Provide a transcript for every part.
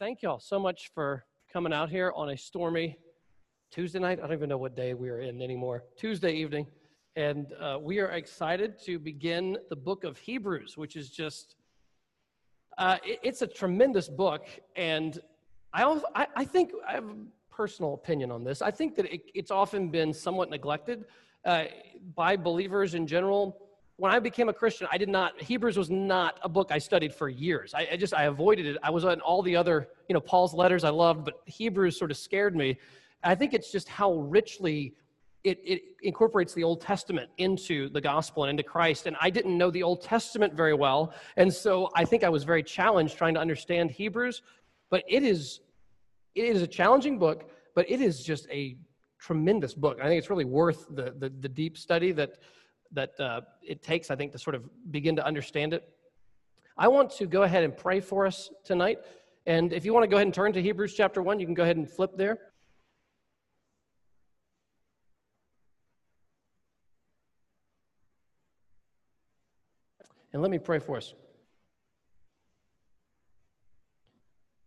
Thank y'all so much for coming out here on a stormy Tuesday night. I don't even know what day we are in anymore. Tuesday evening. And we are excited to begin the book of Hebrews, which is just, it's a tremendous book. And I think, I have a personal opinion on this. I think that it's often been somewhat neglected by believers in general. When I became a Christian, Hebrews was not a book I studied for years. I avoided it. I was on all the other, Paul's letters I loved, but Hebrews sort of scared me. I think it's just how richly it incorporates the Old Testament into the gospel and into Christ. And I didn't know the Old Testament very well. And so I think I was very challenged trying to understand Hebrews, but it is a challenging book, but it is just a tremendous book. I think it's really worth the deep study that it takes, I think, to sort of begin to understand it. I want to go ahead and pray for us tonight. And if you want to go ahead and turn to Hebrews chapter 1, you can go ahead and flip there. And let me pray for us.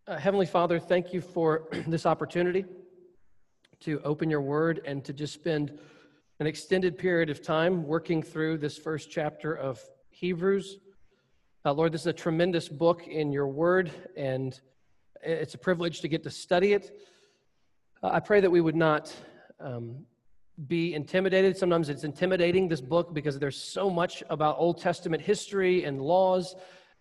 Heavenly Father, thank you for this opportunity to open your word and to just spend an extended period of time working through this first chapter of Hebrews. Lord, this is a tremendous book in your word, and it's a privilege to get to study it. I pray that we would not be intimidated. Sometimes it's intimidating, this book, because there's so much about Old Testament history and laws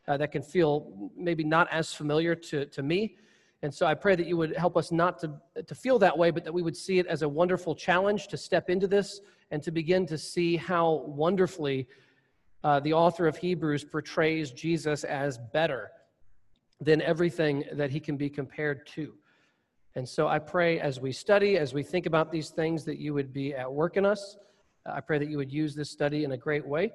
that can feel maybe not as familiar to me. And so I pray that you would help us not to feel that way, but that we would see it as a wonderful challenge to step into this and to begin to see how wonderfully the author of Hebrews portrays Jesus as better than everything that he can be compared to. And so I pray as we study, as we think about these things, that you would be at work in us. I pray that you would use this study in a great way.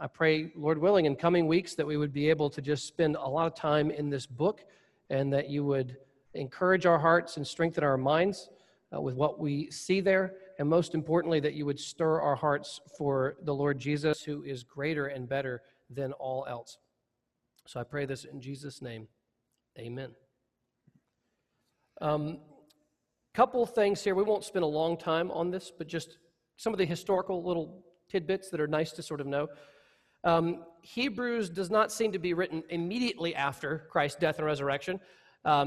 I pray, Lord willing, in coming weeks that we would be able to just spend a lot of time in this book, and that you would encourage our hearts and strengthen our minds with what we see there, and most importantly, that you would stir our hearts for the Lord Jesus, who is greater and better than all else. So I pray this in Jesus' name, amen. Couple things here. We won't spend a long time on this, but just some of the historical little tidbits that are nice to sort of know. Hebrews does not seem to be written immediately after Christ's death and resurrection.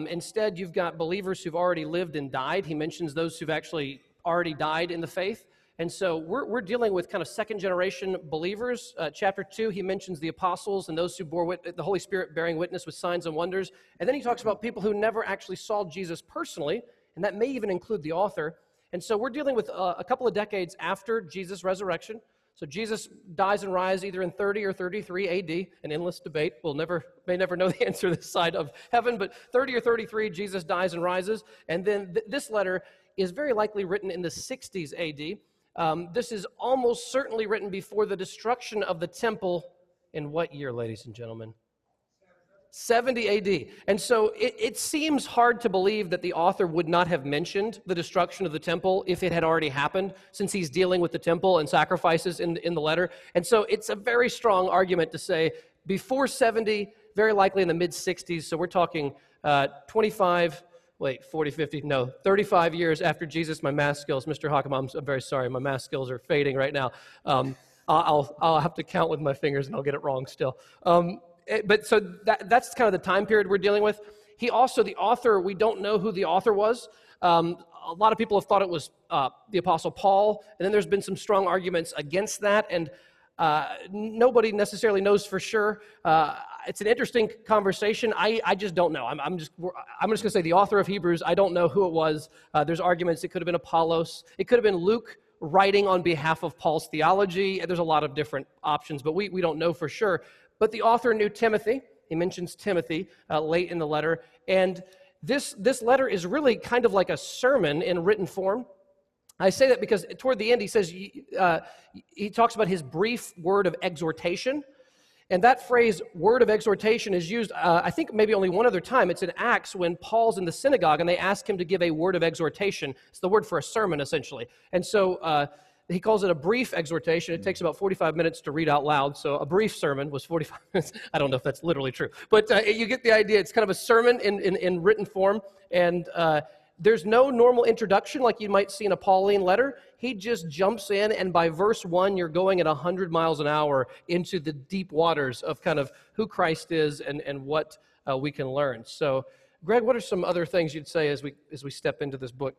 Instead, you've got believers who've already lived and died. He mentions those who've actually already died in the faith. And so we're dealing with kind of second-generation believers. Chapter 2, he mentions the apostles and those who bore the Holy Spirit bearing witness with signs and wonders. And then he talks about people who never actually saw Jesus personally, and that may even include the author. And so we're dealing with a couple of decades after Jesus' resurrection. So Jesus dies and rises either in 30 or 33 AD, an endless debate. We'll may never know the answer this side of heaven, but 30 or 33, Jesus dies and rises. And then this letter is very likely written in the 60s AD. This is almost certainly written before the destruction of the temple in what year, ladies and gentlemen? 70 AD. And so it seems hard to believe that the author would not have mentioned the destruction of the temple if it had already happened, since he's dealing with the temple and sacrifices in the letter. And so it's a very strong argument to say before 70, very likely in the mid-60s. So we're talking 35 years after Jesus. My math skills, Mr. Hockham, I'm very sorry. My math skills are fading right now. I'll have to count with my fingers and I'll get it wrong still. But so that's kind of the time period we're dealing with. The author, we don't know who the author was. A lot of people have thought it was the Apostle Paul, and then there's been some strong arguments against that, and nobody necessarily knows for sure. It's an interesting conversation. I just don't know. I'm just going to say the author of Hebrews, I don't know who it was. There's arguments. It could have been Apollos. It could have been Luke writing on behalf of Paul's theology. There's a lot of different options, but we don't know for sure. But the author knew Timothy. He mentions Timothy late in the letter. And this letter is really kind of like a sermon in written form. I say that because toward the end, he says, he talks about his brief word of exhortation. And that phrase, word of exhortation, is used, I think, maybe only one other time. It's in Acts when Paul's in the synagogue and they ask him to give a word of exhortation. It's the word for a sermon, essentially. And so He calls it a brief exhortation. It takes about 45 minutes to read out loud, so a brief sermon was 45 minutes. I don't know if that's literally true, but you get the idea. It's kind of a sermon in written form, and there's no normal introduction like you might see in a Pauline letter. He just jumps in, and by verse 1, you're going at 100 miles an hour into the deep waters of kind of who Christ is and what we can learn. So, Greg, what are some other things you'd say as we step into this book?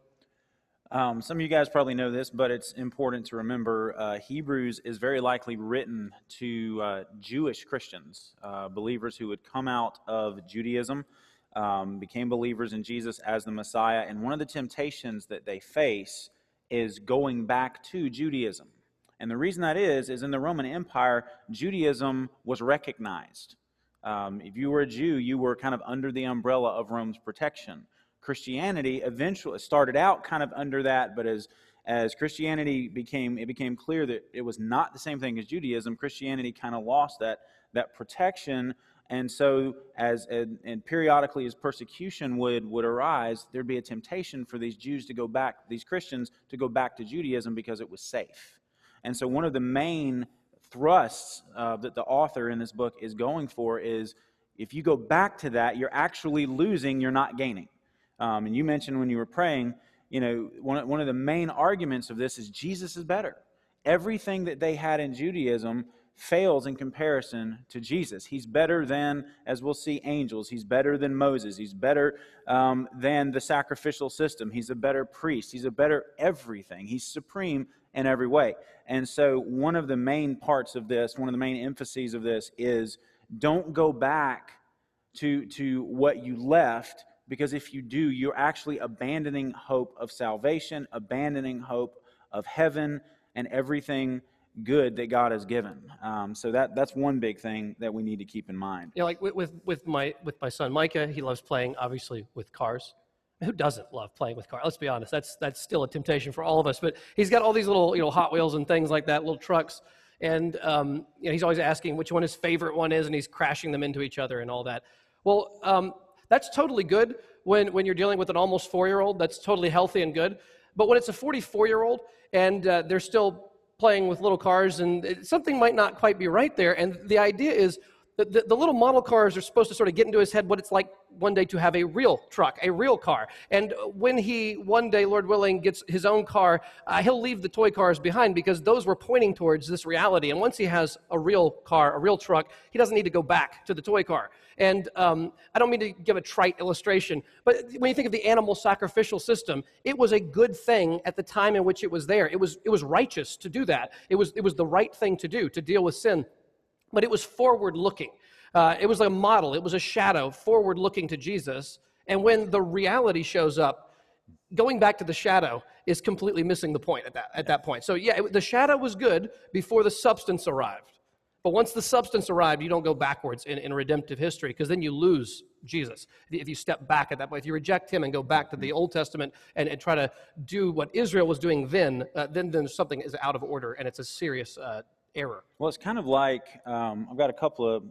Some of you guys probably know this, but it's important to remember Hebrews is very likely written to Jewish Christians, believers who would come out of Judaism, became believers in Jesus as the Messiah, and one of the temptations that they face is going back to Judaism. And the reason that is in the Roman Empire, Judaism was recognized. If you were a Jew, you were kind of under the umbrella of Rome's protection. Christianity eventually started out kind of under that, but as Christianity became clear that it was not the same thing as Judaism, Christianity kind of lost that protection, and so and periodically as persecution would arise, there'd be a temptation for these Jews to go back, these Christians to go back to Judaism because it was safe. And so one of the main thrusts that the author in this book is going for is, if you go back to that, you're actually losing, you're not gaining. And you mentioned when you were praying, you know, one of the main arguments of this is Jesus is better. Everything that they had in Judaism fails in comparison to Jesus. He's better than, as we'll see, angels. He's better than Moses. He's better than the sacrificial system. He's a better priest. He's a better everything. He's supreme in every way. And so one of the main parts of this, one of the main emphases of this is, don't go back to what you left, because if you do, you're actually abandoning hope of salvation, abandoning hope of heaven, and everything good that God has given. So that's one big thing that we need to keep in mind. Yeah, like with my son Micah, he loves playing, obviously, with cars. Who doesn't love playing with cars? Let's be honest. That's still a temptation for all of us. But he's got all these little Hot Wheels and things like that, little trucks, and he's always asking which one his favorite one is, and he's crashing them into each other and all that. Well, that's totally good when you're dealing with an almost 4-year-old. That's totally healthy and good. But when it's a 44-year-old and they're still playing with little cars, and something might not quite be right there. And the idea is that the little model cars are supposed to sort of get into his head what it's like one day to have a real truck, a real car. And when he one day, Lord willing, gets his own car, he'll leave the toy cars behind, because those were pointing towards this reality. And once he has a real car, a real truck, he doesn't need to go back to the toy car. And I don't mean to give a trite illustration, but when you think of the animal sacrificial system, it was a good thing at the time in which it was there. It was righteous to do that. It was the right thing to do, to deal with sin. But it was forward-looking. It was a model. It was a shadow, forward-looking to Jesus. And when the reality shows up, going back to the shadow is completely missing the point at that point. So, yeah, the shadow was good before the substance arrived. But once the substance arrived, you don't go backwards in redemptive history, because then you lose Jesus. If you step back at that point, if you reject him and go back to the Old Testament and try to do what Israel was doing then something is out of order, and it's a serious error. Well, it's kind of like, I've got a couple of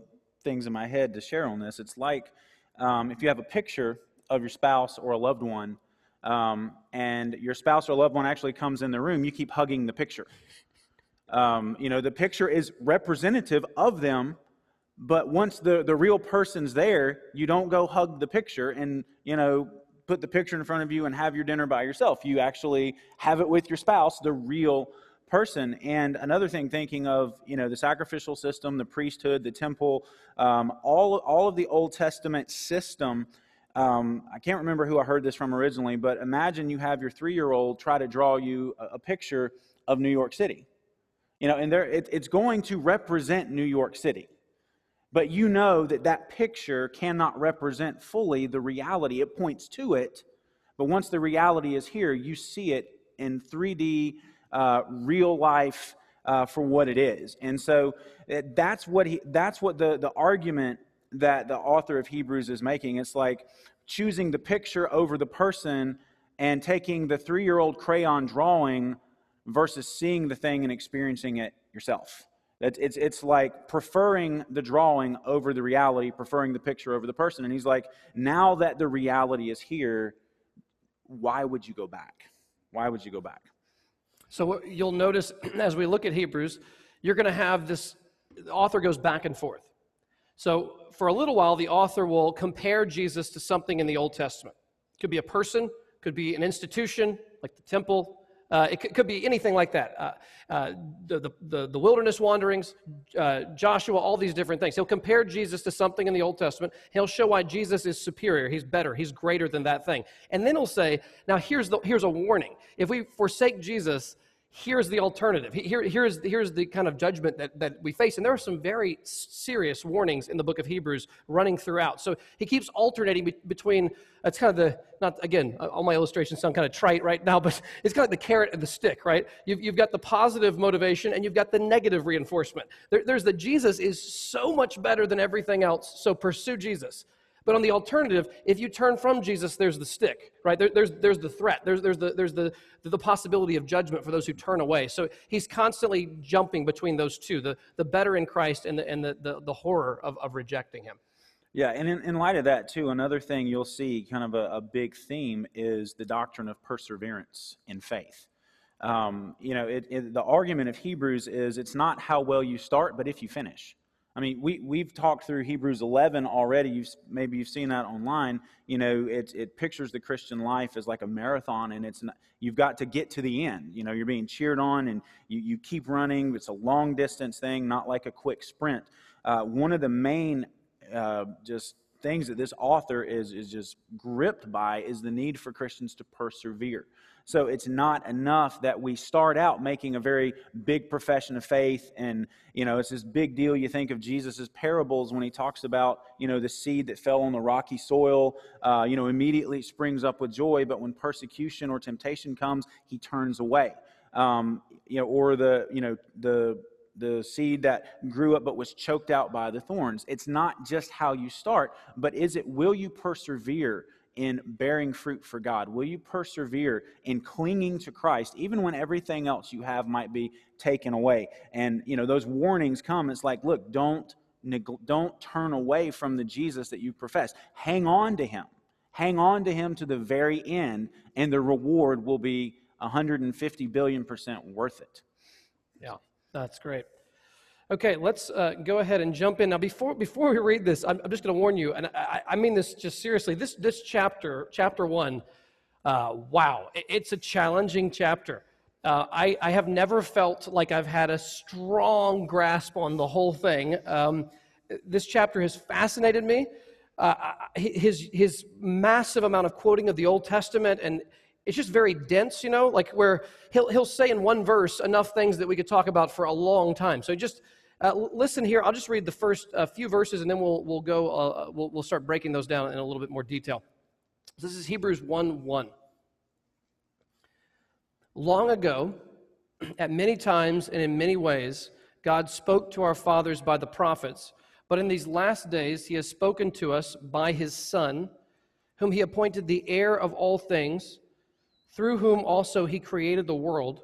things in my head to share on this. It's like if you have a picture of your spouse or a loved one, and your spouse or loved one actually comes in the room, you keep hugging the picture. The picture is representative of them, but once the real person's there, you don't go hug the picture and, put the picture in front of you and have your dinner by yourself. You actually have it with your spouse, the real person. And another thing, thinking of the sacrificial system, the priesthood, the temple, all of the Old Testament system. I can't remember who I heard this from originally, but imagine you have your 3-year-old try to draw you a picture of New York City, and it's going to represent New York City, but that picture cannot represent fully the reality. It points to it, but once the reality is here, you see it in 3D. Real life for what it is. And so that's what the argument that the author of Hebrews is making. It's like choosing the picture over the person and taking the 3-year-old crayon drawing versus seeing the thing and experiencing it yourself. It's like preferring the drawing over the reality, preferring the picture over the person. And he's like, now that the reality is here, why would you go back? So you'll notice as we look at Hebrews, you're going to have this, the author goes back and forth. So for a little while, the author will compare Jesus to something in the Old Testament. It could be a person, could be an institution, like the temple. It could be anything like that. The wilderness wanderings, Joshua, all these different things. He'll compare Jesus to something in the Old Testament. He'll show why Jesus is superior. He's better. He's greater than that thing. And then he'll say, now here's a warning. If we forsake Jesus, here's the alternative. Here's the kind of judgment that we face. And there are some very serious warnings in the book of Hebrews running throughout. So he keeps alternating between, it's kind of the, not again, all my illustrations sound kind of trite right now, but it's kind of the carrot and the stick, right? You've got the positive motivation and you've got the negative reinforcement. There's that Jesus is so much better than everything else, so pursue Jesus. But on the alternative, if you turn from Jesus, there's the stick, right? There's the threat. There's the possibility of judgment for those who turn away. So he's constantly jumping between those two, the better in Christ and the horror of rejecting him. Yeah, and in light of that, too, another thing you'll see kind of a big theme is the doctrine of perseverance in faith. The argument of Hebrews is it's not how well you start, but if you finish. I mean, we've talked through Hebrews 11 already. Maybe you've seen that online. You know, it pictures the Christian life as like a marathon, and it's not, you've got to get to the end. You know, you're being cheered on, and you keep running. It's a long-distance thing, not like a quick sprint. One of the main just things that this author is just gripped by is the need for Christians to persevere. So it's not enough that we start out making a very big profession of faith, and you know it's this big deal. You think of Jesus' parables when he talks about the seed that fell on the rocky soil, immediately springs up with joy, but when persecution or temptation comes, he turns away. The seed that grew up but was choked out by the thorns. It's not just how you start, but will you persevere in bearing fruit for God? Will you persevere in clinging to Christ, even when everything else you have might be taken away? And, those warnings come. It's like, look, don't turn away from the Jesus that you profess. Hang on to him. Hang on to him to the very end, and the reward will be 150 billion% worth it. Yeah. That's great. Okay, let's go ahead and jump in. Now, before we read this, I'm just going to warn you, and I mean this just seriously. This chapter, chapter 1, wow, it's a challenging chapter. I have never felt like I've had a strong grasp on the whole thing. This chapter has fascinated me. His massive amount of quoting of the Old Testament, and it's just very dense, like where he'll say in one verse enough things that we could talk about for a long time. So just listen here. I'll just read the first few verses, and then we'll start breaking those down in a little bit more detail. This is Hebrews 1:1. Long ago, at many times and in many ways, God spoke to our fathers by the prophets, but in these last days he has spoken to us by his Son, whom he appointed the heir of all things, through whom also he created the world.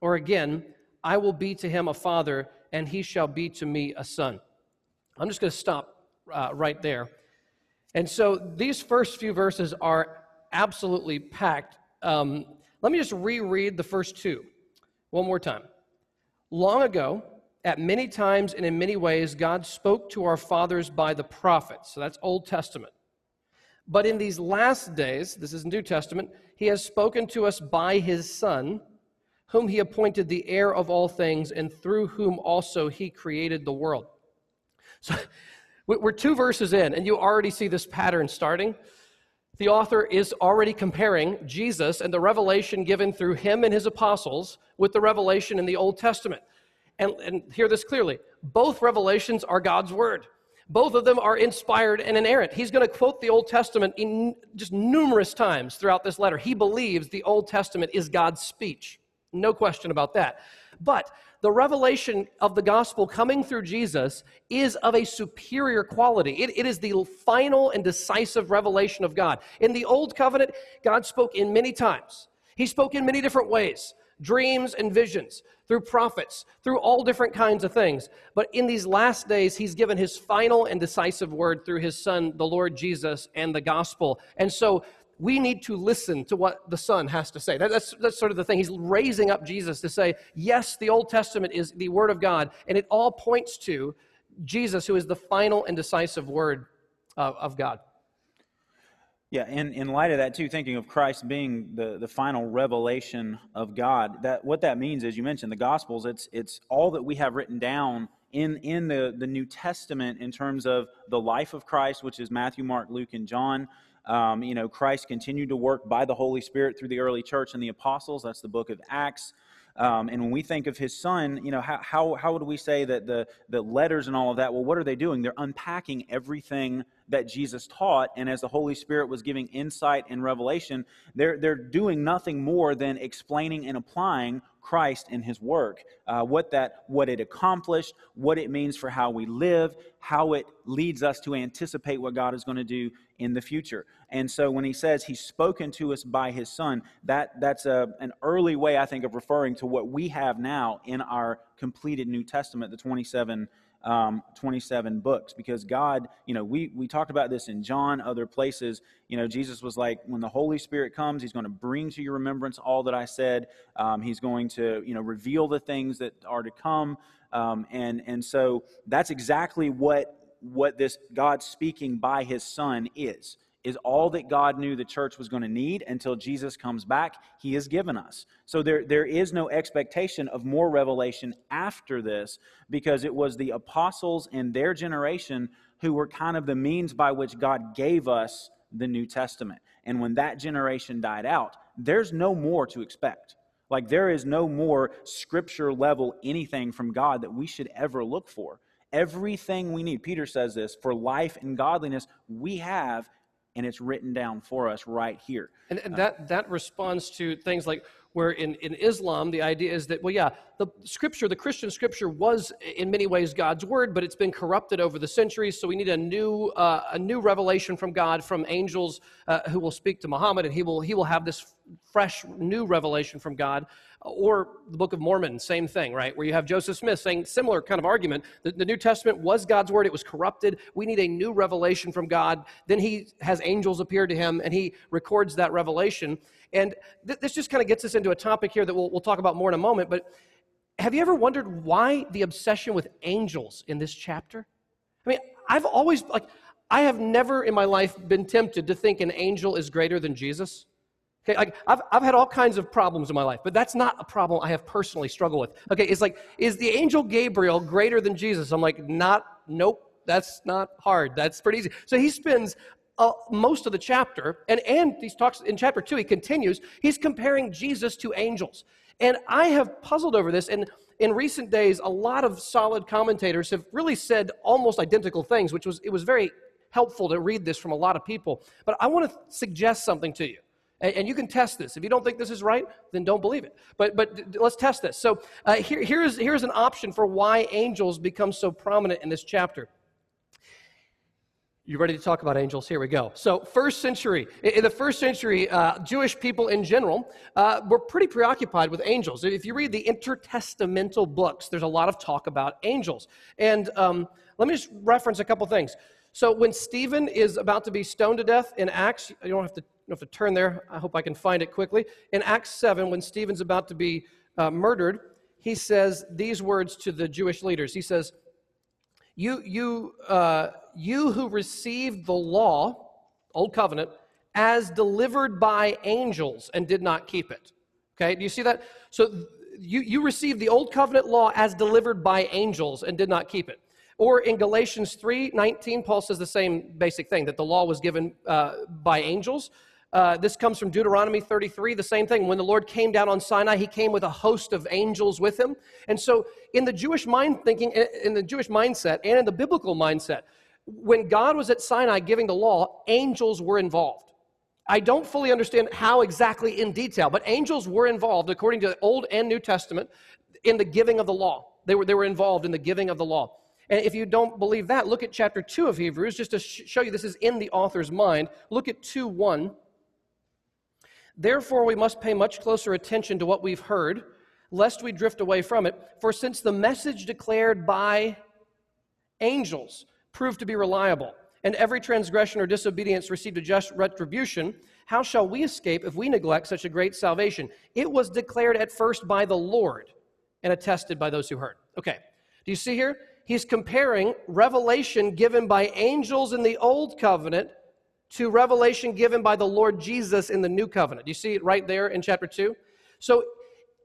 Or again, "I will be to him a father, and he shall be to me a son"? I'm just going to stop right there. And so these first few verses are absolutely packed. Let me just reread the first two one more time. Long ago, at many times and in many ways, God spoke to our fathers by the prophets. So that's Old Testament. But in these last days, this is New Testament, he has spoken to us by his Son, whom he appointed the heir of all things, and through whom also he created the world. So we're two verses in, and you already see this pattern starting. The author is already comparing Jesus and the revelation given through him and his apostles with the revelation in the Old Testament. And hear this clearly. Both revelations are God's word. Both of them are inspired and inerrant. He's going to quote the Old Testament in just numerous times throughout this letter. He believes the Old Testament is God's speech. No question about that. But the revelation of the gospel coming through Jesus is of a superior quality. It is the final and decisive revelation of God. In the Old Covenant, God spoke in many times. He spoke in many different ways, dreams and visions, through prophets, through all different kinds of things. But in these last days, he's given his final and decisive word through his son, the Lord Jesus, and the gospel. And so we need to listen to what the Son has to say. That's sort of the thing. He's raising up Jesus to say, yes, the Old Testament is the Word of God, and it all points to Jesus, who is the final and decisive Word of God. Yeah, and in light of that, too, thinking of Christ being the final revelation of God, that what that means is, you mentioned the Gospels, it's all that we have written down in the New Testament in terms of the life of Christ, which is Matthew, Mark, Luke, and John. Christ continued to work by the Holy Spirit through the early church and the apostles. That's the book of Acts. And when we think of his son, you know, how would we say that the letters and all of that, well, what are they doing? They're unpacking everything that Jesus taught. And as the Holy Spirit was giving insight and revelation, they're doing nothing more than explaining and applying Christ and his work, what it accomplished, what it means for how we live, how it leads us to anticipate what God is going to do in the future. And so when he says he's spoken to us by his son, that's an early way, I think, of referring to what we have now in our completed New Testament, the 27 books, because God, you know, we talked about this in John, other places, you know, Jesus was like, when the Holy Spirit comes, he's going to bring to your remembrance all that I said. He's going to, you know, reveal the things that are to come. And so that's exactly what this God speaking by his son is all that God knew the church was going to need until Jesus comes back, he has given us. So there is no expectation of more revelation after this, because it was the apostles and their generation who were kind of the means by which God gave us the New Testament. And when that generation died out, there's no more to expect. Like, there is no more scripture level anything from God that we should ever look for. Everything we need, Peter says this, for life and godliness, we have, and it's written down for us right here. And that responds to things like where in Islam, the idea is that, well, yeah, the scripture, the Christian scripture was in many ways God's word, but it's been corrupted over the centuries, so we need a new revelation from God, from angels who will speak to Muhammad, and he will have this fresh new revelation from God. Or the Book of Mormon, same thing, right? Where you have Joseph Smith saying similar kind of argument. The New Testament was God's word. It was corrupted. We need a new revelation from God. Then he has angels appear to him, and he records that revelation. And this just kind of gets us into a topic here that we'll talk about more in a moment. But have you ever wondered why the obsession with angels in this chapter? I mean, I have never in my life been tempted to think an angel is greater than Jesus. Okay, like I've had all kinds of problems in my life, but that's not a problem I have personally struggled with. Okay, it's like, is the angel Gabriel greater than Jesus? I'm like, nope, that's not hard. That's pretty easy. So he spends most of the chapter, and he talks in chapter 2, he continues, he's comparing Jesus to angels. And I have puzzled over this, and in recent days, a lot of solid commentators have really said almost identical things, it was very helpful to read this from a lot of people. But I want to suggest something to you. And you can test this. If you don't think this is right, then don't believe it. But let's test this. So here's an option for why angels become so prominent in this chapter. You ready to talk about angels? Here we go. So in the first century, Jewish people in general were pretty preoccupied with angels. If you read the intertestamental books, there's a lot of talk about angels. And let me just reference a couple things. So when Stephen is about to be stoned to death in Acts, you don't have to turn there. I hope I can find it quickly. In Acts 7, when Stephen's about to be murdered, he says these words to the Jewish leaders. He says, "You who received the law, Old Covenant, as delivered by angels and did not keep it." Okay, do you see that? So you received the Old Covenant law as delivered by angels and did not keep it. Or in Galatians 3:19, Paul says the same basic thing, that the law was given by angels. This comes from Deuteronomy 33, the same thing. When the Lord came down on Sinai, he came with a host of angels with him. And so in the Jewish mind thinking, in the Jewish mindset, and in the biblical mindset, when God was at Sinai giving the law, angels were involved. I don't fully understand how exactly in detail, but angels were involved, according to the Old and New Testament, in the giving of the law. They were involved in the giving of the law. And if you don't believe that, look at chapter 2 of Hebrews, just to show you this is in the author's mind. Look at 2:1. Therefore, we must pay much closer attention to what we've heard, lest we drift away from it. For since the message declared by angels proved to be reliable, and every transgression or disobedience received a just retribution, how shall we escape if we neglect such a great salvation? It was declared at first by the Lord and attested by those who heard. Okay, do you see here? He's comparing revelation given by angels in the Old Covenant to revelation given by the Lord Jesus in the New Covenant. Do you see it right there in chapter 2? So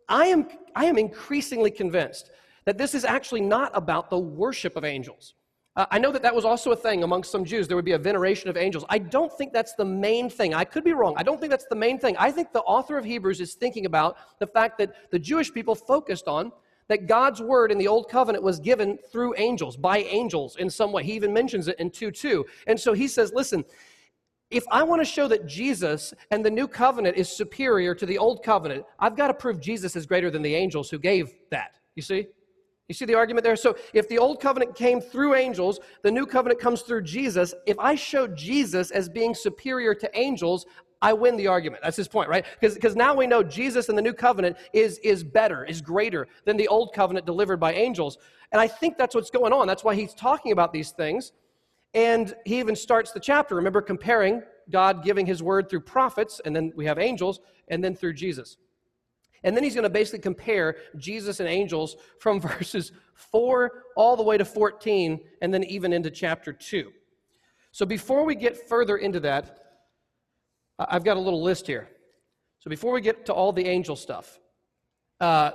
I am increasingly convinced that this is actually not about the worship of angels. I know that was also a thing among some Jews. There would be a veneration of angels. I don't think that's the main thing. I could be wrong. I don't think that's the main thing. I think the author of Hebrews is thinking about the fact that the Jewish people focused on that God's word in the Old Covenant was given through angels, by angels in some way. He even mentions it in 2:2. And so he says, listen, if I want to show that Jesus and the New Covenant is superior to the Old Covenant, I've got to prove Jesus is greater than the angels who gave that. You see? You see the argument there? So if the Old Covenant came through angels, the New Covenant comes through Jesus. If I show Jesus as being superior to angels, I win the argument. That's his point, right? Because now we know Jesus in the New Covenant is better, is greater than the Old Covenant delivered by angels. And I think that's what's going on. That's why he's talking about these things. And he even starts the chapter, remember, comparing God giving his word through prophets, and then we have angels, and then through Jesus. And then he's going to basically compare Jesus and angels from verses 4 all the way to 14, and then even into chapter 2. So before we get further into that, I've got a little list here. So before we get to all the angel stuff, I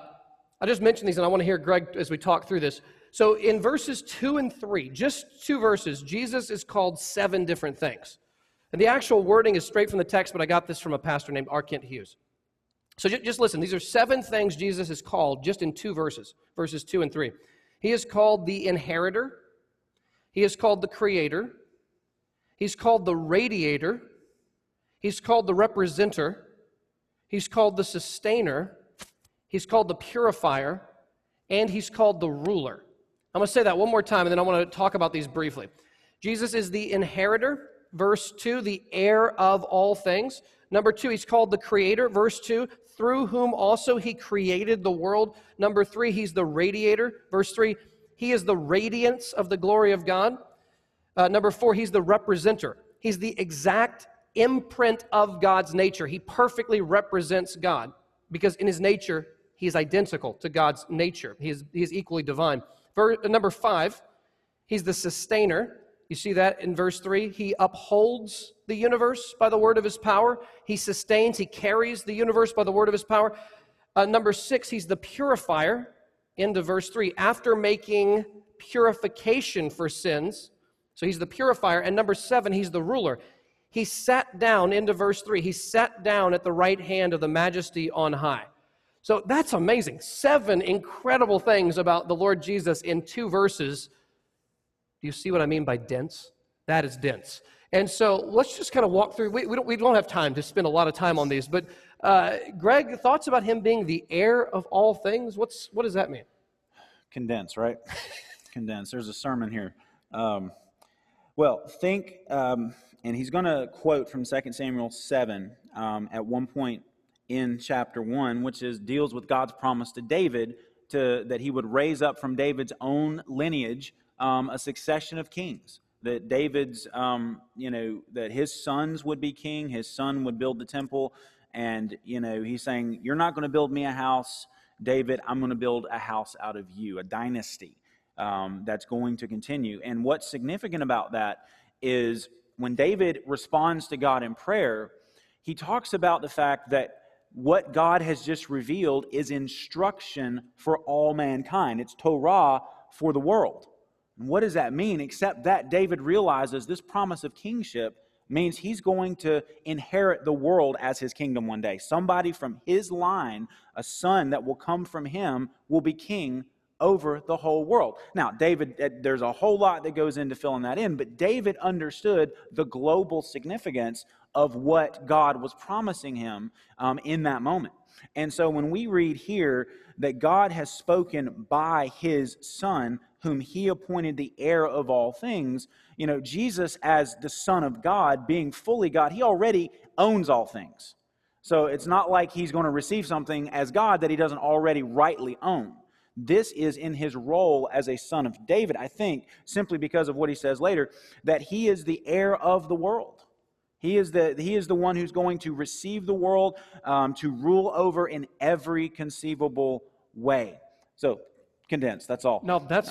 just mentioned these, and I want to hear Greg as we talk through this. So in verses 2 and 3, just two verses, Jesus is called 7 different things. And the actual wording is straight from the text, but I got this from a pastor named R. Kent Hughes. So just listen, these are 7 things Jesus is called just in 2 verses, verses 2 and 3. He is called the inheritor. He is called the creator. He's called the radiator. He's called the representer. He's called the sustainer. He's called the purifier. And he's called the ruler. I'm going to say that one more time, and then I want to talk about these briefly. Jesus is the inheritor, verse 2, the heir of all things. Number 2, he's called the creator, verse 2, through whom also he created the world. Number 3, he's the radiator, verse 3, he is the radiance of the glory of God. Number 4, he's the representer. He's the exact imprint of God's nature. He perfectly represents God because in his nature, he is identical to God's nature. He is equally divine. Number 5, he's the sustainer. You see that in verse 3? He upholds the universe by the word of his power. He sustains, he carries the universe by the word of his power. Number 6, he's the purifier. End of verse 3. After making purification for sins, so he's the purifier. And number 7, he's the ruler. He sat down, end of verse 3, he sat down at the right hand of the majesty on high. So that's amazing. 7 incredible things about the Lord Jesus in 2 verses. Do you see what I mean by dense? That is dense. And so let's just kind of walk through. We don't have time to spend a lot of time on these, but Greg, thoughts about him being the heir of all things? What does that mean? Condense, right? Condense. There's a sermon here. And he's going to quote from 2 Samuel 7 at one point in chapter 1, which deals with God's promise to David that he would raise up from David's own lineage a succession of kings, that David's, that his sons would be king, his son would build the temple, and, he's saying, you're not going to build me a house, David, I'm going to build a house out of you, a dynasty that's going to continue. And what's significant about that is when David responds to God in prayer, he talks about the fact that what God has just revealed is instruction for all mankind. It's Torah for the world. What does that mean? Except that David realizes this promise of kingship means he's going to inherit the world as his kingdom one day. Somebody from his line, a son that will come from him, will be king over the whole world. Now, David, there's a whole lot that goes into filling that in, but David understood the global significance of what God was promising him in that moment. And so when we read here that God has spoken by his Son, whom he appointed the heir of all things, you know, Jesus as the Son of God, being fully God, he already owns all things. So it's not like he's going to receive something as God that he doesn't already rightly own. This is in his role as a son of David, I think, simply because of what he says later, that he is the heir of the world. He is the one who's going to receive the world, to rule over in every conceivable way. So condensed, that's all. No, that's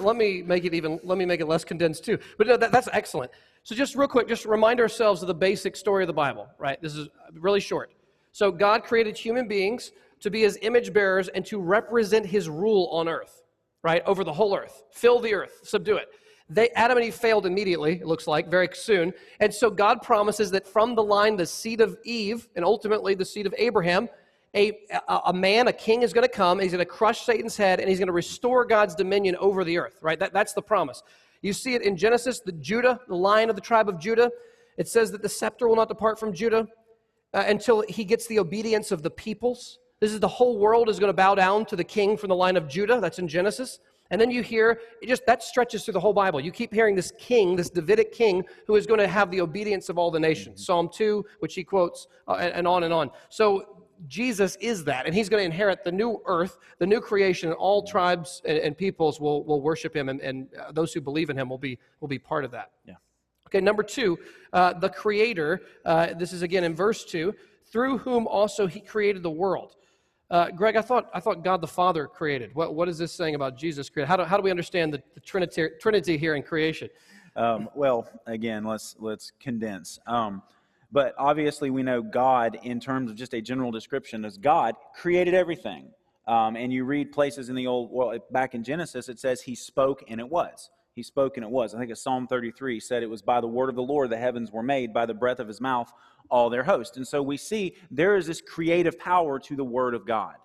let me make it less condensed too. But no, that's excellent. So just real quick, just remind ourselves of the basic story of the Bible, right? This is really short. So God created human beings to be his image bearers and to represent his rule on earth, right? Over the whole earth, fill the earth, subdue it. Adam and Eve failed immediately, it looks like, very soon. And so God promises that from the line, the seed of Eve, and ultimately the seed of Abraham, a king is going to come, he's going to crush Satan's head, and he's going to restore God's dominion over the earth, right? That's the promise. You see it in Genesis, the lion of the tribe of Judah. It says that the scepter will not depart from Judah until he gets the obedience of the peoples. This is the whole world is going to bow down to the king from the line of Judah. That's in Genesis. And then you hear, that stretches through the whole Bible. You keep hearing this king, this Davidic king, who is going to have the obedience of all the nations. Mm-hmm. Psalm 2, which he quotes, and on and on. So Jesus is that, and he's going to inherit the new earth, the new creation, and all tribes and peoples will worship him, and those who believe in him will be part of that. Yeah. Okay, number two, the creator, this is again in verse 2, through whom also he created the world. Greg, I thought God the Father created. What is this saying about Jesus created? How do we understand the Trinity here in creation? Well, again, let's condense. But obviously we know God in terms of just a general description as God created everything. And you read places in the old, well, back in Genesis, it says he spoke and it was. He spoke and it was. I think it's Psalm 33 said it was by the word of the Lord the heavens were made, by the breath of his mouth all their host. And so we see there is this creative power to the word of God.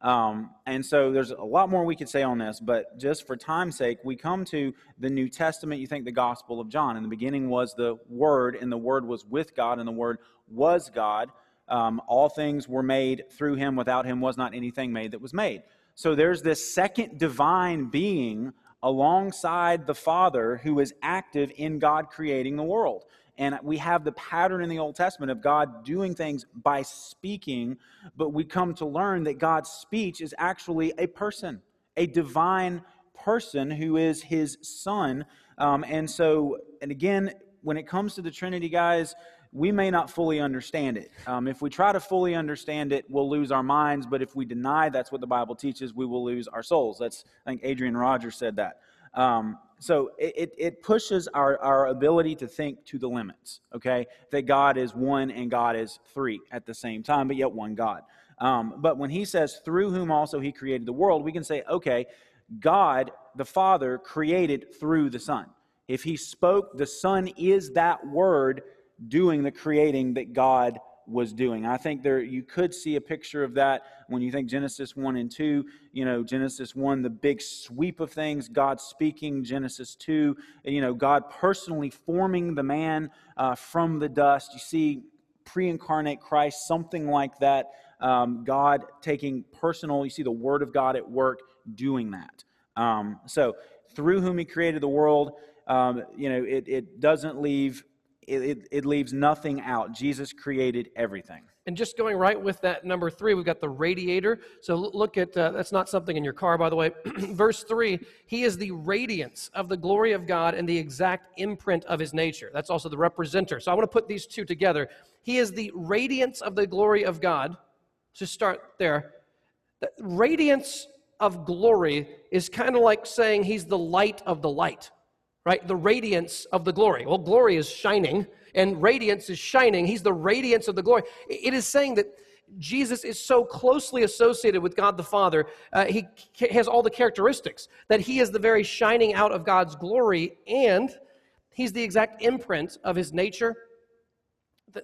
And so there's a lot more we could say on this, but just for time's sake, we come to the New Testament. You think the Gospel of John. In the beginning was the Word, and the Word was with God, and the Word was God. All things were made through him. Without him was not anything made that was made. So there's this second divine being alongside the Father who is active in God creating the world. And we have the pattern in the Old Testament of God doing things by speaking, but we come to learn that God's speech is actually a person, a divine person who is his Son. And again, when it comes to the Trinity, guys, we may not fully understand it. If we try to fully understand it, we'll lose our minds, but if we deny that's what the Bible teaches, we will lose our souls. I think Adrian Rogers said that. So it pushes our ability to think to the limits, okay? That God is one and God is three at the same time, but yet one God. But when he says, through whom also he created the world, we can say, okay, God the Father created through the Son. If he spoke, the Son is that word doing the creating that God was doing. I think there you could see a picture of that when you think Genesis 1 and 2, you know, Genesis 1, the big sweep of things, God speaking, Genesis 2, you know, God personally forming the man from the dust. You see pre-incarnate Christ, something like that, God taking personal, you see the Word of God at work doing that. So through whom he created the world, you know, it doesn't leave... It leaves nothing out. Jesus created everything. And just going right with that, number 3, we've got the radiator. So look at, that's not something in your car, by the way. Verse 3, he is the radiance of the glory of God and the exact imprint of his nature. That's also the representer. So I want to put these two together. He is the radiance of the glory of God. Just start there. The radiance of glory is kind of like saying he's the light of the light. Right? The radiance of the glory. Well, glory is shining, and radiance is shining. He's the radiance of the glory. It is saying that Jesus is so closely associated with God the Father. He has all the characteristics, that he is the very shining out of God's glory, and he's the exact imprint of his nature.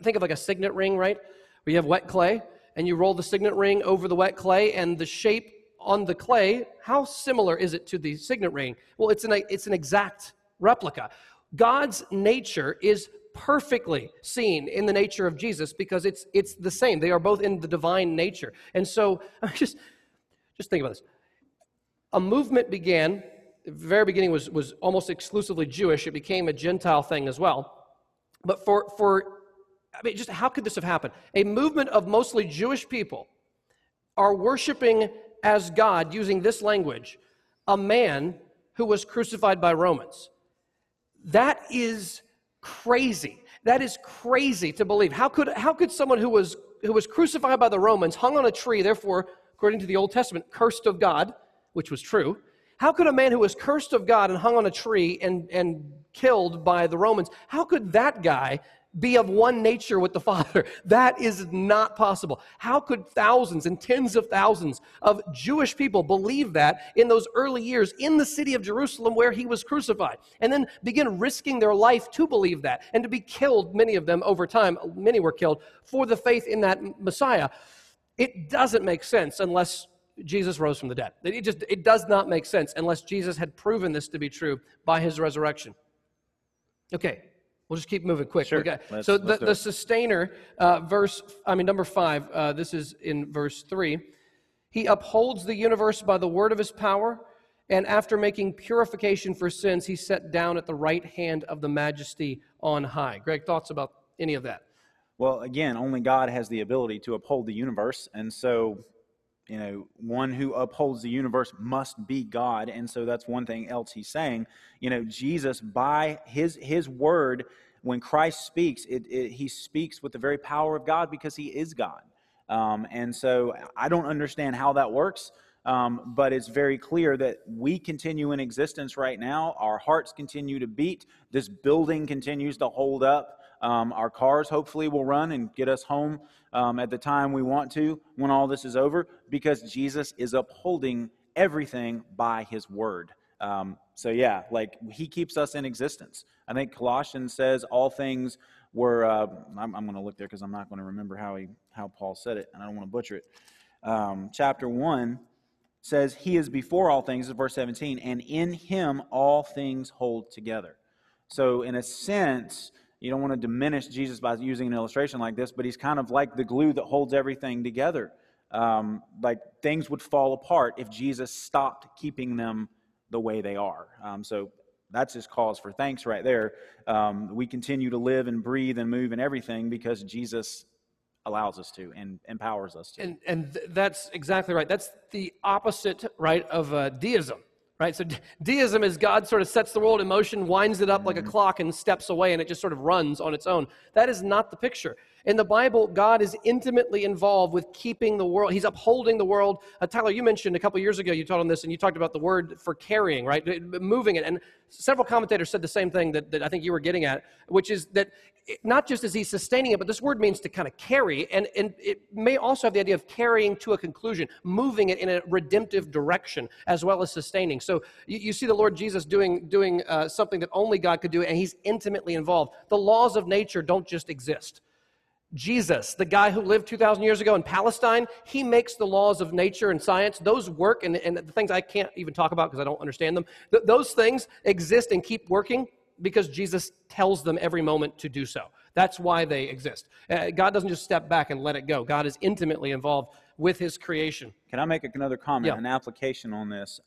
Think of like a signet ring, right? Where you have wet clay, and you roll the signet ring over the wet clay, and the shape on the clay, how similar is it to the signet ring? Well, it's an exact replica. God's nature is perfectly seen in the nature of Jesus because it's the same. They are both in the divine nature. And so just think about this. A movement began, the very beginning was almost exclusively Jewish. It became a Gentile thing as well. But just how could this have happened? A movement of mostly Jewish people are worshiping as God, using this language, a man who was crucified by Romans. That is crazy. That is crazy to believe. How could someone who was crucified by the Romans, hung on a tree, therefore, according to the Old Testament, cursed of God, which was true, how could a man who was cursed of God and hung on a tree and killed by the Romans, how could that guy be of one nature with the Father? That is not possible. How could thousands and tens of thousands of Jewish people believe that in those early years in the city of Jerusalem where he was crucified, and then begin risking their life to believe that and to be killed, many of them over time, many were killed, for the faith in that Messiah? It doesn't make sense unless Jesus rose from the dead. It does not make sense unless Jesus had proven this to be true by his resurrection. Okay. We'll just keep moving quick. Sure. So the sustainer, number 5, this is in verse 3. He upholds the universe by the word of his power, and after making purification for sins, he sat down at the right hand of the majesty on high. Greg, thoughts about any of that? Well, again, only God has the ability to uphold the universe, and so, you know, one who upholds the universe must be God, and so that's one thing else he's saying. You know, Jesus, by his word, when Christ speaks, he speaks with the very power of God because he is God. And so I don't understand how that works, but it's very clear that we continue in existence right now. Our hearts continue to beat. This building continues to hold up. Our cars hopefully will run and get us home at the time we want to when all this is over, because Jesus is upholding everything by his word. He keeps us in existence. I think Colossians says all things were, I'm going to look there because I'm not going to remember how Paul said it, and I don't want to butcher it. Chapter 1 says, he is before all things, this is verse 17, and in him all things hold together. So in a sense, you don't want to diminish Jesus by using an illustration like this, but he's kind of like the glue that holds everything together. Like things would fall apart if Jesus stopped keeping them the way they are. So that's his cause for thanks right there. We continue to live and breathe and move and everything because Jesus allows us to and empowers us to. And that's exactly right. That's the opposite, right, of deism. Right, so deism is God sort of sets the world in motion, winds it up like a clock, and steps away, and it just sort of runs on its own. That is not the picture. In the Bible, God is intimately involved with keeping the world. He's upholding the world. Tyler, you mentioned a couple years ago, you taught on this, and you talked about the word for carrying, right, moving it. And several commentators said the same thing that I think you were getting at, which is that not just is he sustaining it, but this word means to kind of carry, and it may also have the idea of carrying to a conclusion, moving it in a redemptive direction, as well as sustaining. So you see the Lord Jesus doing something that only God could do, and he's intimately involved. The laws of nature don't just exist. Jesus, the guy who lived 2,000 years ago in Palestine, he makes the laws of nature and science. Those work, and the things I can't even talk about because I don't understand them. Those things exist and keep working because Jesus tells them every moment to do so. That's why they exist. God doesn't just step back and let it go. God is intimately involved with his creation. Can I make another comment, an application on this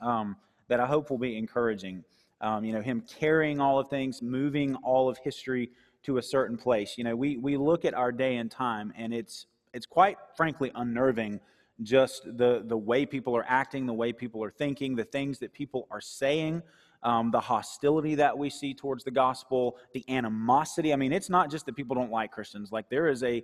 that I hope will be encouraging? Him carrying all of things, moving all of history to a certain place. You know, we look at our day and time, and it's quite frankly unnerving, just the way people are acting, the way people are thinking, the things that people are saying, the hostility that we see towards the gospel, the animosity. I mean, it's not just that people don't like Christians. Like, there is a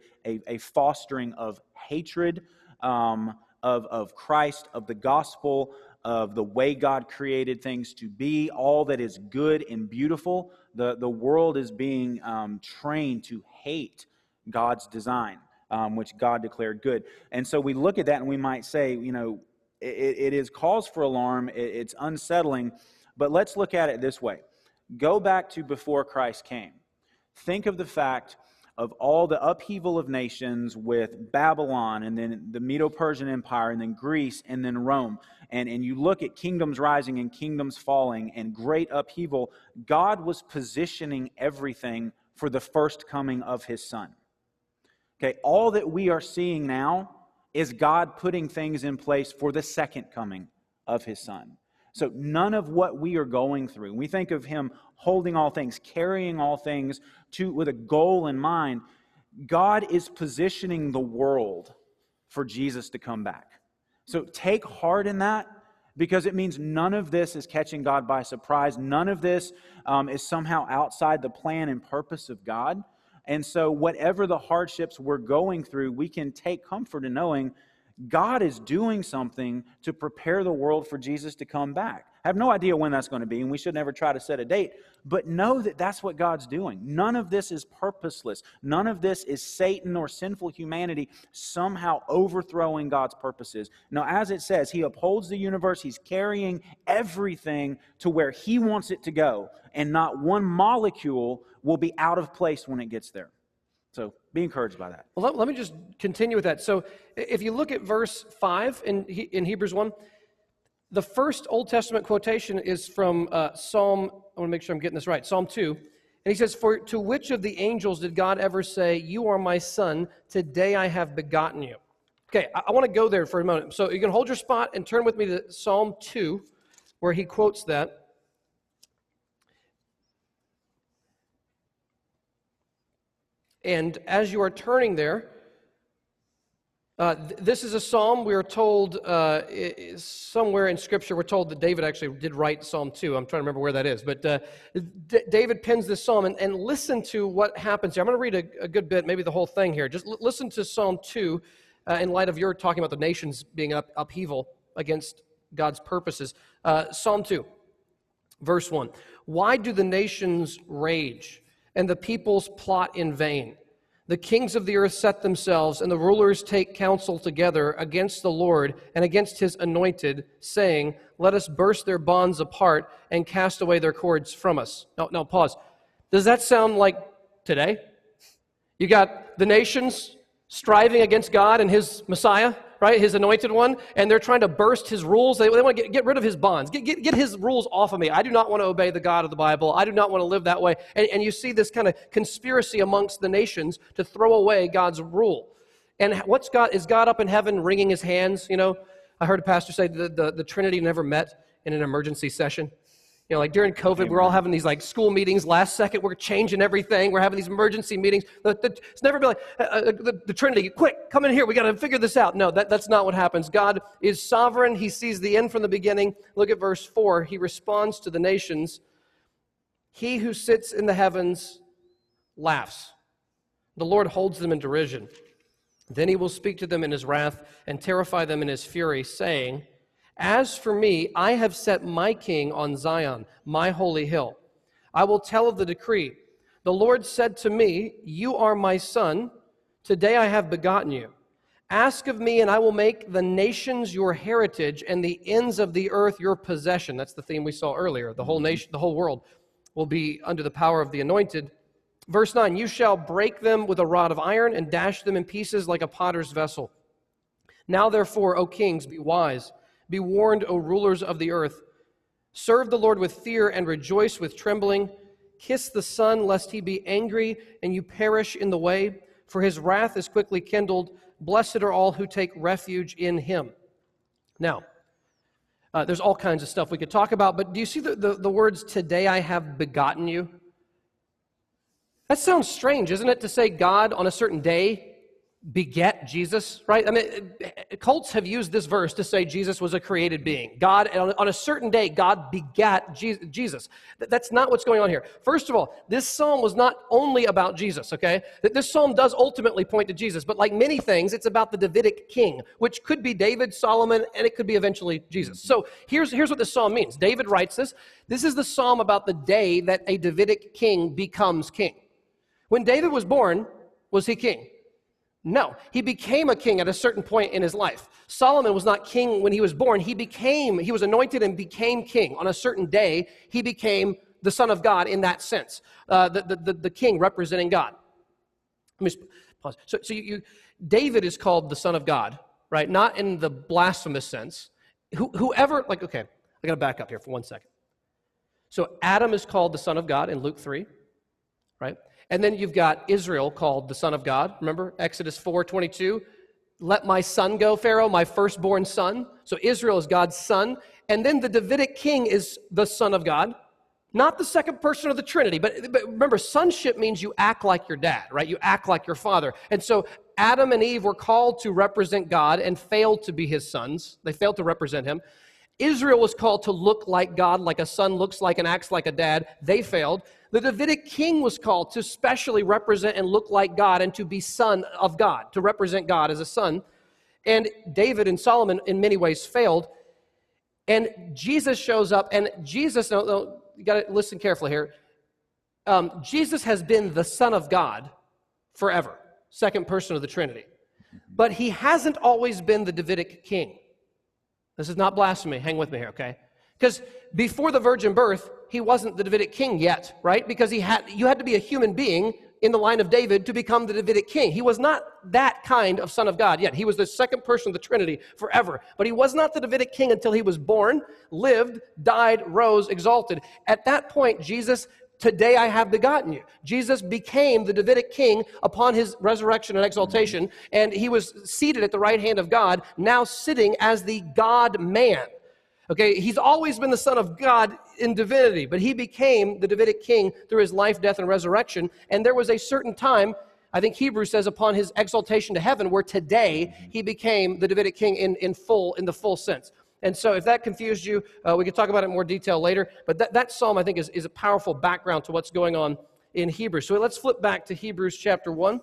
fostering of hatred, of Christ, of the gospel, of the way God created things to be, all that is good and beautiful. The world is being trained to hate God's design, which God declared good. And so we look at that and we might say, you know, it is cause for alarm, it's unsettling, but let's look at it this way. Go back to before Christ came. Think of the fact of all the upheaval of nations with Babylon and then the Medo-Persian Empire and then Greece and then Rome. And you look at kingdoms rising and kingdoms falling and great upheaval. God was positioning everything for the first coming of his Son. Okay, all that we are seeing now is God putting things in place for the second coming of his Son. So none of what we are going through, we think of him holding all things, carrying all things with a goal in mind. God is positioning the world for Jesus to come back. So take heart in that, because it means none of this is catching God by surprise. None of this is somehow outside the plan and purpose of God. And so whatever the hardships we're going through, we can take comfort in knowing God is doing something to prepare the world for Jesus to come back. I have no idea when that's going to be, and we should never try to set a date, but know that that's what God's doing. None of this is purposeless. None of this is Satan or sinful humanity somehow overthrowing God's purposes. Now, as it says, he upholds the universe. He's carrying everything to where he wants it to go, and not one molecule will be out of place when it gets there. So be encouraged by that. Well, let me just continue with that. So if you look at verse 5 in Hebrews 1, the first Old Testament quotation is from Psalm, I want to make sure I'm getting this right, Psalm 2. And he says, "For to which of the angels did God ever say, 'You are my son, today I have begotten you'?" Okay, I want to go there for a moment. So you can hold your spot and turn with me to Psalm 2, where he quotes that. And as you are turning there, this is a psalm we are told, somewhere in Scripture, we're told that David actually did write Psalm 2. I'm trying to remember where that is. But David pens this psalm, and listen to what happens here. I'm going to read a good bit, maybe the whole thing here. Just listen to Psalm 2 in light of your talking about the nations being in upheaval against God's purposes. Psalm 2, verse 1. "Why do the nations rage, and the peoples plot in vain? The kings of the earth set themselves, and the rulers take counsel together against the Lord and against his anointed, saying, 'Let us burst their bonds apart and cast away their cords from us.'" Now pause. Does that sound like today? You got the nations striving against God and his Messiah, right, his anointed one, and they're trying to burst his rules. They want to get rid of his bonds. Get his rules off of me. I do not want to obey the God of the Bible. I do not want to live that way. And you see this kind of conspiracy amongst the nations to throw away God's rule. And what's God? Is God up in heaven wringing his hands? You know, I heard a pastor say the Trinity never met in an emergency session. You know, like during COVID, Amen. We're all having these like school meetings. Last second, we're changing everything. We're having these emergency meetings. It's never been like the Trinity, quick, come in here. We got to figure this out. No, that's not what happens. God is sovereign. He sees the end from the beginning. Look at verse 4. He responds to the nations. "He who sits in the heavens laughs. The Lord holds them in derision. Then he will speak to them in his wrath and terrify them in his fury, saying, 'As for me, I have set my king on Zion, my holy hill. I will tell of the decree. The Lord said to me, 'You are my son. Today I have begotten you. Ask of me, and I will make the nations your heritage and the ends of the earth your possession.'" That's the theme we saw earlier. The whole nation, the whole world will be under the power of the anointed. Verse 9, "You shall break them with a rod of iron and dash them in pieces like a potter's vessel. Now therefore, O kings, be wise. Be warned, O rulers of the earth. Serve the Lord with fear and rejoice with trembling. Kiss the Son, lest he be angry and you perish in the way, for his wrath is quickly kindled. Blessed are all who take refuge in him.'" Now, there's all kinds of stuff we could talk about, but do you see the words, "Today I have begotten you"? That sounds strange, isn't it, to say God on a certain day beget Jesus, right? I mean, cults have used this verse to say Jesus was a created being. God, on a certain day, God begat Jesus. That's not what's going on here. First of all, this psalm was not only about Jesus, okay? This psalm does ultimately point to Jesus, but like many things, it's about the Davidic king, which could be David, Solomon, and it could be eventually Jesus. So here's what this psalm means. David writes this. This is the psalm about the day that a Davidic king becomes king. When David was born, was he king? No, he became a king at a certain point in his life. Solomon was not king when he was born. He was anointed and became king. On a certain day, he became the Son of God in that sense, the king representing God. Let me pause. So David is called the Son of God, right? Not in the blasphemous sense. Okay, I got to back up here for one second. So Adam is called the Son of God in Luke 3, right? And then you've got Israel called the Son of God. Remember, Exodus 4:22, let my son go, Pharaoh, my firstborn son. So Israel is God's son. And then the Davidic king is the Son of God. Not the second person of the Trinity, but remember, sonship means you act like your dad, right? You act like your father. And so Adam and Eve were called to represent God and failed to be his sons. They failed to represent him. Israel was called to look like God, like a son looks like and acts like a dad. They failed. The Davidic king was called to specially represent and look like God and to be son of God, to represent God as a son. And David and Solomon in many ways failed. And Jesus shows up, and Jesus... No, you got to listen carefully here. Jesus has been the Son of God forever, second person of the Trinity. But he hasn't always been the Davidic king. This is not blasphemy. Hang with me here, okay? Because before the virgin birth, he wasn't the Davidic king yet, right? Because you had to be a human being in the line of David to become the Davidic king. He was not that kind of Son of God yet. He was the second person of the Trinity forever. But he was not the Davidic king until he was born, lived, died, rose, exalted. At that point, Jesus, today I have begotten you. Jesus became the Davidic king upon his resurrection and exaltation, and he was seated at the right hand of God, now sitting as the God-man. Okay, he's always been the Son of God in divinity, but he became the Davidic king through his life, death, and resurrection. And there was a certain time, I think Hebrews says, upon his exaltation to heaven, where today he became the Davidic king in the full sense. And so if that confused you, we can talk about it in more detail later. But that psalm, I think, is a powerful background to what's going on in Hebrews. So let's flip back to Hebrews chapter 1.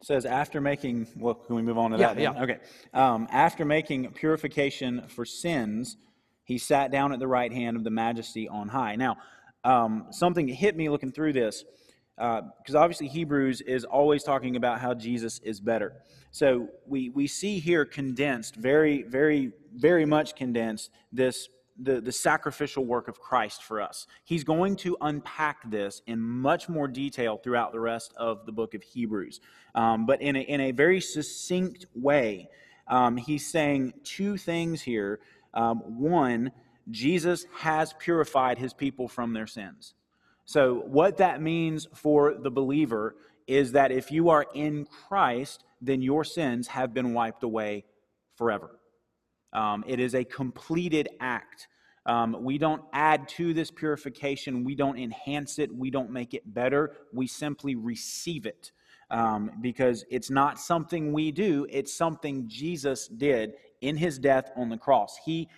Says, after making, well, can we move on to that? Yeah. Okay. After making purification for sins, he sat down at the right hand of the Majesty on high. Now, something hit me looking through this, because obviously Hebrews is always talking about how Jesus is better. So we see here condensed, very, very, very much condensed, this the sacrificial work of Christ for us. He's going to unpack this in much more detail throughout the rest of the book of Hebrews. But in a very succinct way, he's saying two things here. One, Jesus has purified his people from their sins. So what that means for the believer is that if you are in Christ, then your sins have been wiped away forever. It is a completed act. We don't add to this purification. We don't enhance it. We don't make it better. We simply receive it because it's not something we do. It's something Jesus did in his death on the cross. He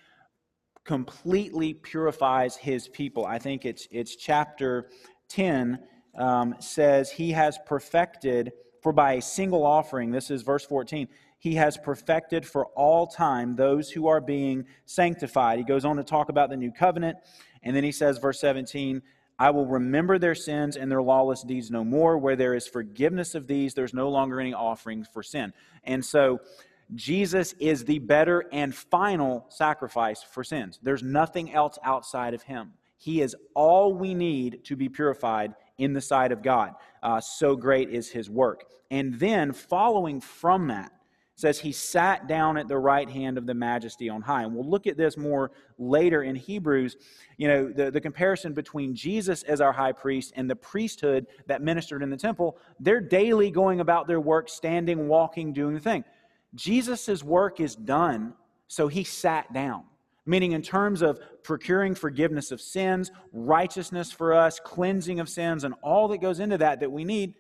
completely purifies his people. I think it's chapter 10 says he has perfected, for by a single offering, this is verse 14, he has perfected for all time those who are being sanctified. He goes on to talk about the new covenant. And then he says, verse 17, I will remember their sins and their lawless deeds no more. Where there is forgiveness of these, there's no longer any offering for sin. And so Jesus is the better and final sacrifice for sins. There's nothing else outside of him. He is all we need to be purified in the sight of God. So great is his work. And then following from that, says he sat down at the right hand of the Majesty on high. And we'll look at this more later in Hebrews, you know, the comparison between Jesus as our high priest and the priesthood that ministered in the temple. They're daily going about their work, standing, walking, doing the thing. Jesus' work is done, so he sat down. Meaning in terms of procuring forgiveness of sins, righteousness for us, cleansing of sins, and all that goes into that we need,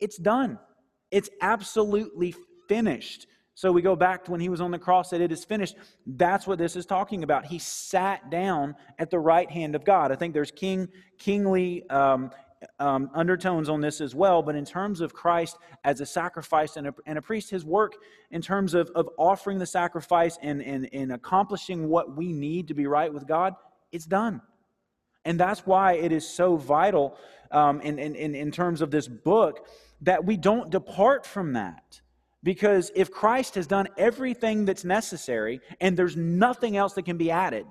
it's done. It's absolutely finished. So we go back to when he was on the cross, that it is finished. That's what this is talking about. He sat down at the right hand of God. I think there's kingly undertones on this as well. But in terms of Christ as a sacrifice and a priest, his work in terms of offering the sacrifice and accomplishing what we need to be right with God, it's done. And that's why it is so vital in terms of this book that we don't depart from that. Because if Christ has done everything that's necessary and there's nothing else that can be added,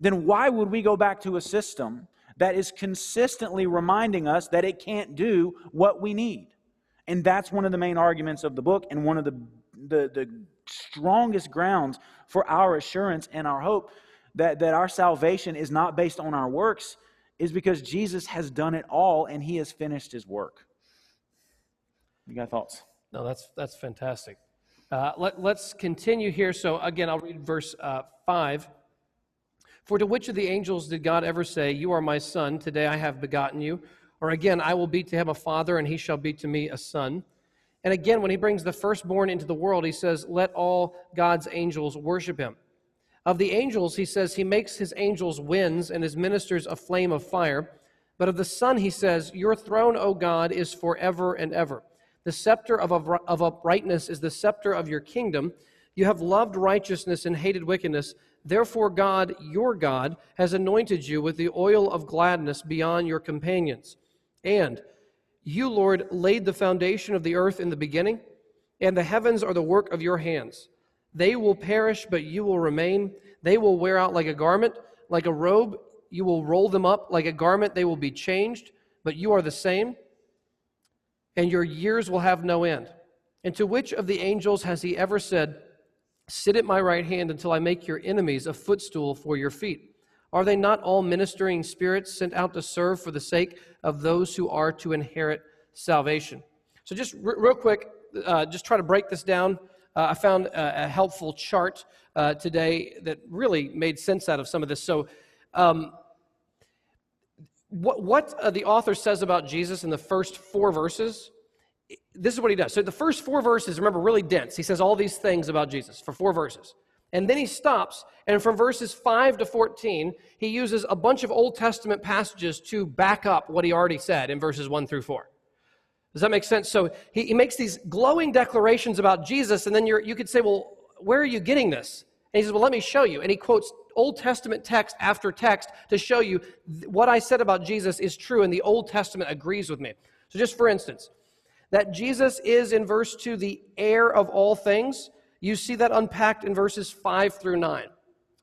then why would we go back to a system that is consistently reminding us that it can't do what we need? And that's one of the main arguments of the book and one of the strongest grounds for our assurance and our hope that our salvation is not based on our works is because Jesus has done it all and he has finished his work. You got thoughts? No, that's fantastic. Let's continue here. So again, I'll read verse 5. For to which of the angels did God ever say, "You are my son, today I have begotten you"? Or again, "I will be to him a father, and he shall be to me a son"? And again, when he brings the firstborn into the world, he says, "Let all God's angels worship him." Of the angels, he says, "He makes his angels winds and his ministers a flame of fire." But of the Son, he says, "Your throne, O God, is forever and ever. The scepter of uprightness is the scepter of your kingdom. You have loved righteousness and hated wickedness. Therefore God, your God, has anointed you with the oil of gladness beyond your companions. And you, Lord, laid the foundation of the earth in the beginning, and the heavens are the work of your hands. They will perish, but you will remain. They will wear out like a garment, like a robe. You will roll them up like a garment. They will be changed, but you are the same, and your years will have no end. And to which of the angels has he ever said, 'Sit at my right hand until I make your enemies a footstool for your feet'? Are they not all ministering spirits sent out to serve for the sake of those who are to inherit salvation?" So just real quick, just try to break this down. I found a helpful chart today that really made sense out of some of this. So what the author says about Jesus in the first four verses, this is what he does. So the first four verses, remember, really dense. He says all these things about Jesus for four verses. And then he stops, and from verses 5 to 14, he uses a bunch of Old Testament passages to back up what he already said in verses 1 through 4. Does that make sense? So he makes these glowing declarations about Jesus, and then you could say, well, where are you getting this? And he says, well, let me show you. And he quotes Old Testament text after text to show you what I said about Jesus is true, and the Old Testament agrees with me. So just for instance, that Jesus is, in verse 2, the heir of all things, you see that unpacked in verses 5 through 9.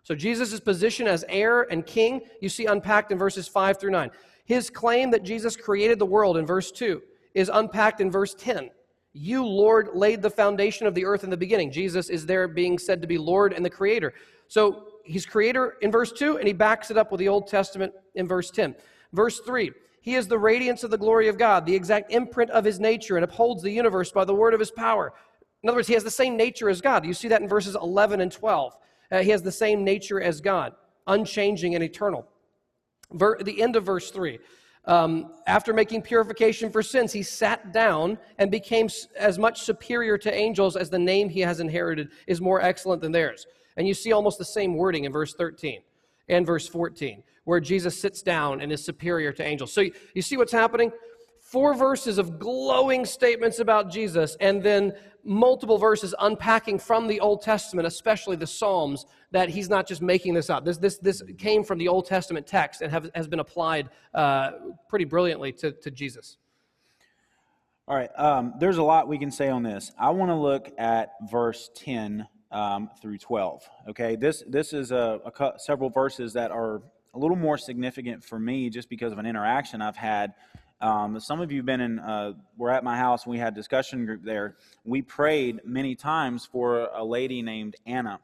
So Jesus' position as heir and king, you see unpacked in verses 5 through 9. His claim that Jesus created the world in verse 2 is unpacked in verse 10. You, Lord, laid the foundation of the earth in the beginning. Jesus is there being said to be Lord and the creator. So he's creator in verse 2, and he backs it up with the Old Testament in verse 10. Verse 3, he is the radiance of the glory of God, the exact imprint of his nature, and upholds the universe by the word of his power. In other words, he has the same nature as God. You see that in verses 11 and 12. He has the same nature as God, unchanging and eternal. The end of verse 3. After making purification for sins, he sat down and became as much superior to angels as the name he has inherited is more excellent than theirs. And you see almost the same wording in verse 13 and verse 14, where Jesus sits down and is superior to angels. So you see what's happening? Four verses of glowing statements about Jesus, and then multiple verses unpacking from the Old Testament, especially the Psalms, that he's not just making this up. This came from the Old Testament text and has been applied pretty brilliantly to Jesus. All right, there's a lot we can say on this. I want to look at verse 10 through 12. Okay, this is several verses that are a little more significant for me just because of an interaction I've had. Some of you have been were at my house, we had a discussion group there. We prayed many times for a lady named Anna.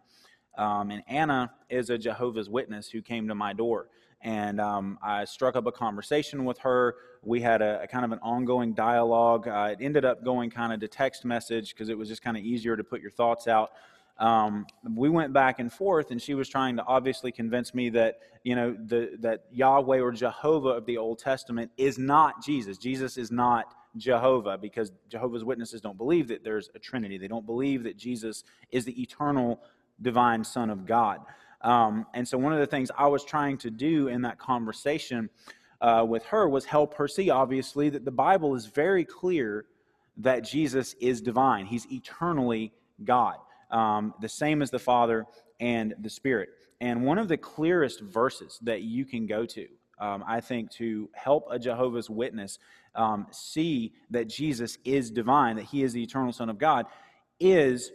And Anna is a Jehovah's Witness who came to my door. And I struck up a conversation with her. We had a kind of an ongoing dialogue. It ended up going kind of to text message because it was just kind of easier to put your thoughts out. We went back and forth, and she was trying to obviously convince me that, you know, that Yahweh or Jehovah of the Old Testament is not Jesus. Jesus is not Jehovah, because Jehovah's Witnesses don't believe that there's a Trinity. They don't believe that Jesus is the eternal divine Son of God. And so one of the things I was trying to do in that conversation with her was help her see, obviously, that the Bible is very clear that Jesus is divine. He's eternally God. The same as the Father and the Spirit. And one of the clearest verses that you can go to, I think, to help a Jehovah's Witness see that Jesus is divine, that he is the eternal Son of God, is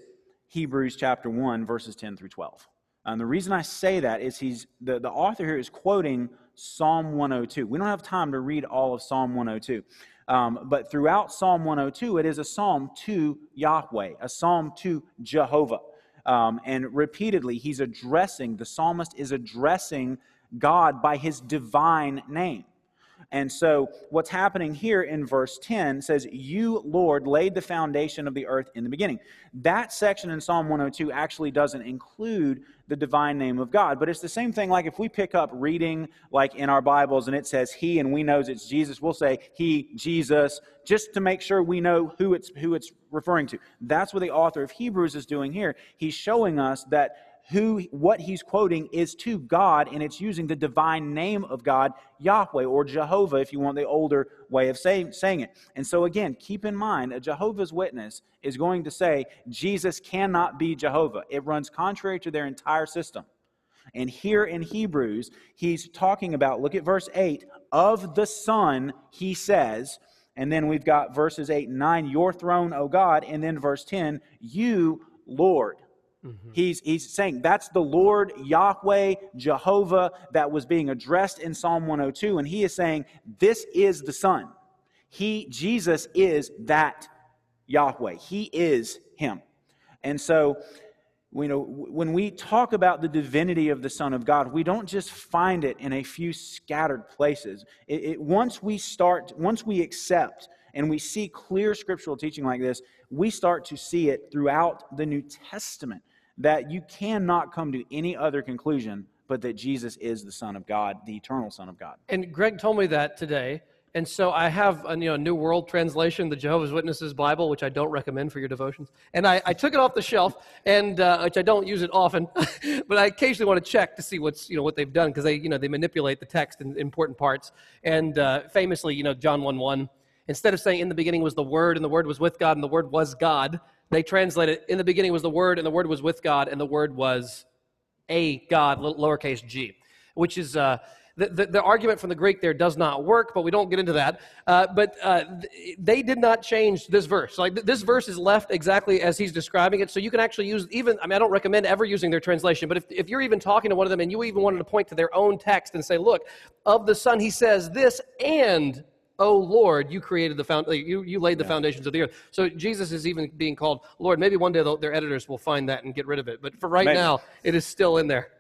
Hebrews chapter 1, verses 10 through 12. And the reason I say that is the author here is quoting Psalm 102. We don't have time to read all of Psalm 102. But throughout Psalm 102, it is a psalm to Yahweh, a psalm to Jehovah. And repeatedly, he's addressing, the psalmist is addressing God by his divine name. And so what's happening here in verse 10 says, "You, Lord, laid the foundation of the earth in the beginning." That section in Psalm 102 actually doesn't include the divine name of God. But it's the same thing, like if we pick up reading, like in our Bibles, and it says he, and we know it's Jesus, we'll say he, Jesus, just to make sure we know who it's referring to. That's what the author of Hebrews is doing here. He's showing us that what he's quoting is to God, and it's using the divine name of God, Yahweh, or Jehovah, if you want the older way of saying it. And so again, keep in mind, a Jehovah's Witness is going to say Jesus cannot be Jehovah. It runs contrary to their entire system. And here in Hebrews, he's talking about, look at verse 8, of the Son, he says, and then we've got verses 8 and 9, your throne, O God, and then verse 10, you, Lord. Mm-hmm. He's saying that's the Lord, Yahweh, Jehovah that was being addressed in Psalm 102, and he is saying this is the Son. He, Jesus, is that Yahweh. He is him. And so, you know, when we talk about the divinity of the Son of God, we don't just find it in a few scattered places. Once we accept and we see clear scriptural teaching like this, we start to see it throughout the New Testament, that you cannot come to any other conclusion but that Jesus is the Son of God, the eternal Son of God. And Greg told me that today, and so I have a New World Translation, the Jehovah's Witnesses Bible, which I don't recommend for your devotions, and I took it off the shelf, and which I don't use it often, but I occasionally want to check to see what they've done, because they manipulate the text in important parts, and famously, John 1:1. Instead of saying, in the beginning was the Word, and the Word was with God, and the Word was God, they translate it, in the beginning was the Word, and the Word was with God, and the Word was a God, lowercase g, which is, the argument from the Greek there does not work, but we don't get into that. They did not change this verse. Like, this verse is left exactly as he's describing it, so you can actually use I don't recommend ever using their translation, but if you're even talking to one of them, and you even wanted to point to their own text and say, look, of the Son, he says this, and O Lord, you created the foundation. You laid the foundations of the earth. So Jesus is even being called Lord. Maybe one day their editors will find that and get rid of it. But for right now, it is still in there.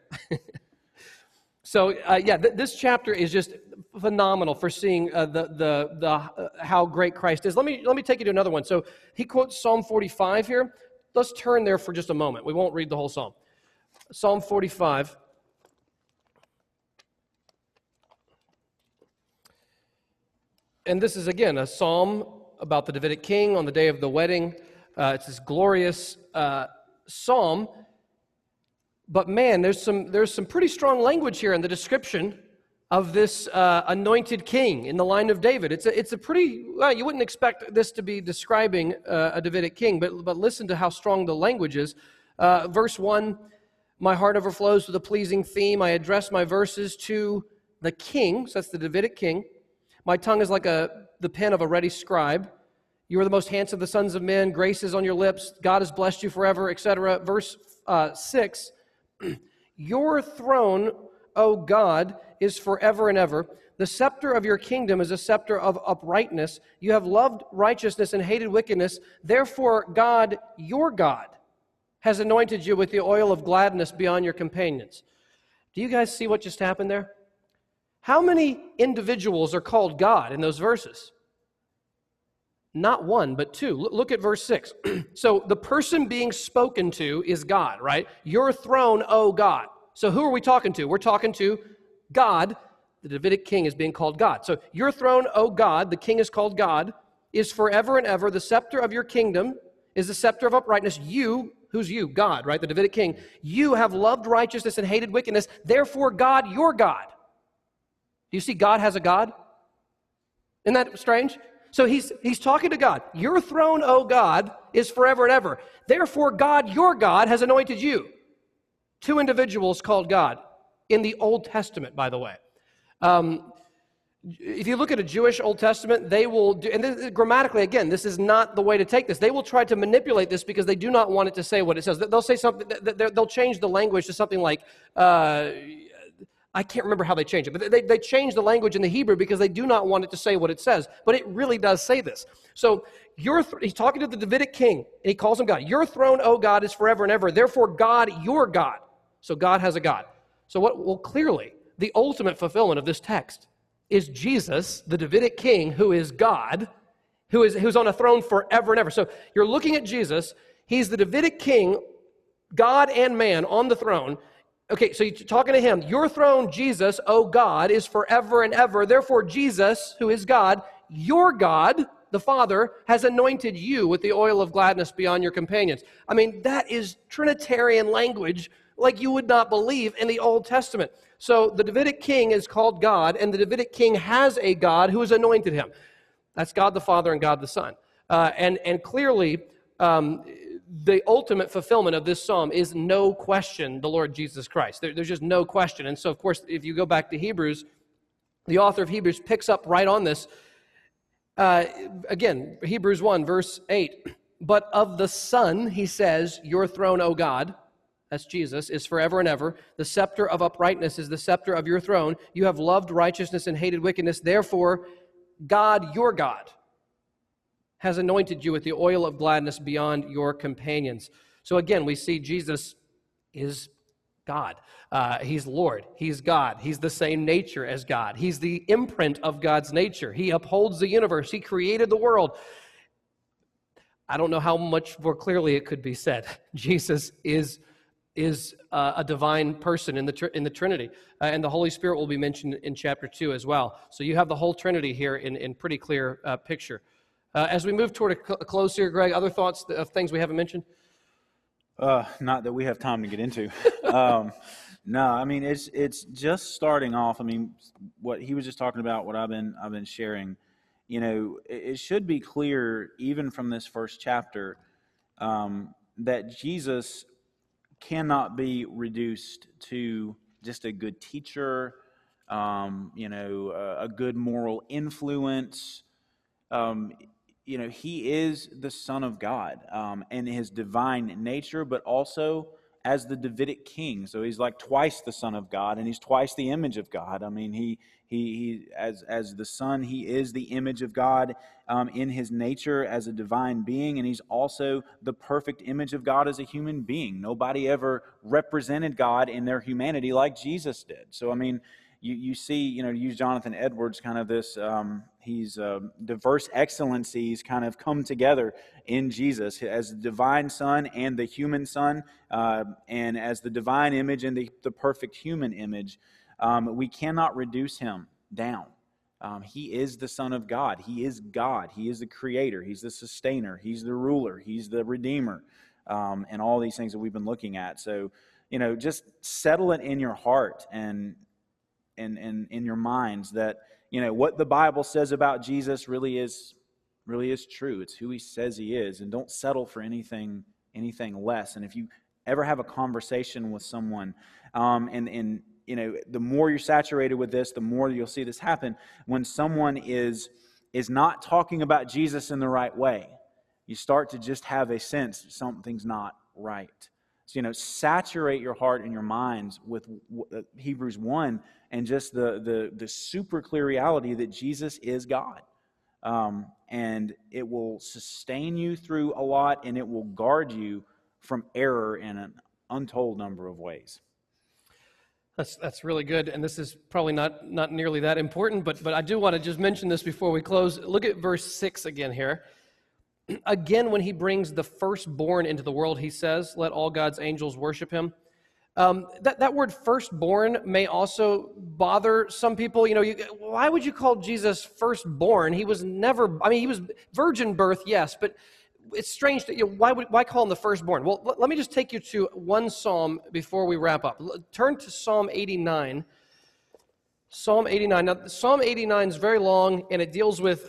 This chapter is just phenomenal for seeing how great Christ is. Let me take you to another one. So he quotes Psalm 45 here. Let's turn there for just a moment. We won't read the whole psalm. Psalm 45. And this is, again, a psalm about the Davidic king on the day of the wedding. It's this glorious psalm. But man, there's some pretty strong language here in the description of this anointed king in the line of David. It's a pretty, you wouldn't expect this to be describing a Davidic king, but listen to how strong the language is. Verse 1, my heart overflows with a pleasing theme. I address my verses to the king, so that's the Davidic king. My tongue is like the pen of a ready scribe. You are the most handsome of the sons of men. Grace is on your lips. God has blessed you forever, etc. Verse 6, your throne, O God, is forever and ever. The scepter of your kingdom is a scepter of uprightness. You have loved righteousness and hated wickedness. Therefore, God, your God, has anointed you with the oil of gladness beyond your companions. Do you guys see what just happened there? How many individuals are called God in those verses? Not one, but two. Look at verse 6. So the person being spoken to is God, right? Your throne, O God. So who are we talking to? We're talking to God. The Davidic king is being called God. So your throne, O God, the king is called God, is forever and ever. The scepter of your kingdom is the scepter of uprightness. You, who's you? God, right? The Davidic king. You have loved righteousness and hated wickedness. Therefore, God, your God. You see, God has a God? Isn't that strange? So he's talking to God. Your throne, O God, is forever and ever. Therefore, God, your God, has anointed you. Two individuals called God in the Old Testament, by the way. If you look at a Jewish Old Testament, they will do, and this, grammatically, again, this is not the way to take this. They will try to manipulate this because they do not want it to say what it says. They'll say something. They'll change the language to something like I can't remember how they changed it, but they changed the language in the Hebrew because they do not want it to say what it says, but it really does say this. So he's talking to the Davidic king, and he calls him God. Your throne, O God, is forever and ever. Therefore, God, your God. So God has a God. So well, clearly, the ultimate fulfillment of this text is Jesus, the Davidic king, who is God, who's on a throne forever and ever. So you're looking at Jesus. He's the Davidic king, God and man on the throne. Okay, so you're talking to him. Your throne, Jesus, O God, is forever and ever. Therefore, Jesus, who is God, your God, the Father, has anointed you with the oil of gladness beyond your companions. I mean, that is Trinitarian language like you would not believe in the Old Testament. So the Davidic king is called God, and the Davidic king has a God who has anointed him. That's God the Father and God the Son. And clearly, the ultimate fulfillment of this psalm is no question the Lord Jesus Christ. There's just no question. And so, of course, if you go back to Hebrews, the author of Hebrews picks up right on this. Again, Hebrews 1, verse 8. But of the Son, he says, your throne, O God, that's Jesus, is forever and ever. The scepter of uprightness is the scepter of your throne. You have loved righteousness and hated wickedness. Therefore, God, your God, has anointed you with the oil of gladness beyond your companions. So again, we see Jesus is God. He's Lord. He's God. He's the same nature as God. He's the imprint of God's nature. He upholds the universe. He created the world. I don't know how much more clearly it could be said. Jesus is a divine person in the Trinity. And the Holy Spirit will be mentioned in chapter 2 as well. So you have the whole Trinity here in pretty clear picture. As we move toward a close here, Greg, other thoughts of things we haven't mentioned? Not that we have time to get into. No, I mean, it's just starting off. I mean, what he was just talking about, what I've been sharing, you know, it should be clear even from this first chapter that Jesus cannot be reduced to just a good teacher, a good moral influence. He is the Son of God in his divine nature, but also as the Davidic king. So he's like twice the Son of God, and he's twice the image of God. I mean, he as the Son, he is the image of God in his nature as a divine being, and he's also the perfect image of God as a human being. Nobody ever represented God in their humanity like Jesus did. So, I mean, you see, to use Jonathan Edwards, kind of this, diverse excellencies kind of come together in Jesus as the divine Son and the human Son, and as the divine image and the perfect human image. We cannot reduce him down. He is the Son of God. He is God. He is the creator. He's the sustainer. He's the ruler. He's the redeemer, and all these things that we've been looking at. So, just settle it in your heart and in your minds that what the Bible says about Jesus really is true. It's who he says he is, and don't settle for anything less. And if you ever have a conversation with someone, the more you're saturated with this, the more you'll see this happen. When someone is not talking about Jesus in the right way, you start to just have a sense that something's not right. So, saturate your heart and your minds with Hebrews 1 and just the super clear reality that Jesus is God. And it will sustain you through a lot, and it will guard you from error in an untold number of ways. That's really good, and this is probably not nearly that important, but I do want to just mention this before we close. Look at verse 6 again here. Again, when he brings the firstborn into the world, he says, let all God's angels worship him. That word firstborn may also bother some people. Why would you call Jesus firstborn? He was never, he was virgin birth, yes, but it's strange that, why call him the firstborn? Well, let me just take you to one psalm before we wrap up. Turn to Psalm 89. Psalm 89. Now, Psalm 89 is very long, and it deals with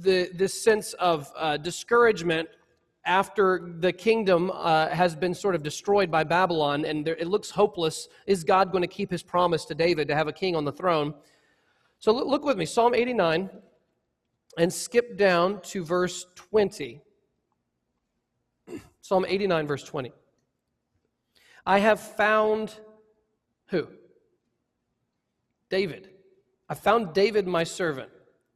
this sense of discouragement after the kingdom has been sort of destroyed by Babylon, and it looks hopeless. Is God going to keep his promise to David to have a king on the throne? So look with me, Psalm 89, and skip down to verse 20. Psalm 89, verse 20. I have found who? David. I found David my servant.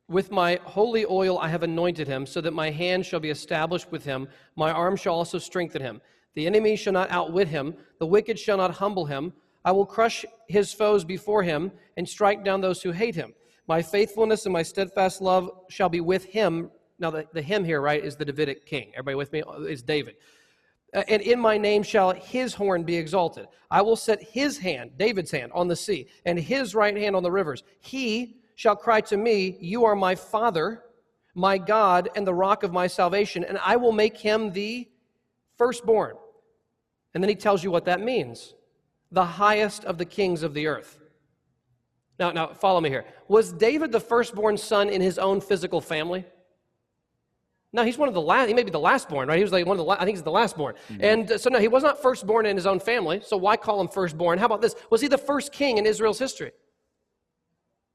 With my holy oil I have anointed him, so that my hand shall be established with him. My arm shall also strengthen him. The enemy shall not outwit him. The wicked shall not humble him. I will crush his foes before him and strike down those who hate him. My faithfulness and my steadfast love shall be with him. Now, the him here, right, is the Davidic king. Everybody with me? It's David. And in my name shall his horn be exalted. I will set his hand, David's hand, on the sea, and his right hand on the rivers. He shall cry to me, you are my Father, my God, and the rock of my salvation, and I will make him the firstborn. And then he tells you what that means. The highest of the kings of the earth. Now, follow me here. Was David the firstborn son in his own physical family? No, he's one of the last. He may be the lastborn, right? He was like one of the. I think he's the lastborn. Mm-hmm. And so no, he was not firstborn in his own family. So why call him firstborn? How about this? Was he the first king in Israel's history?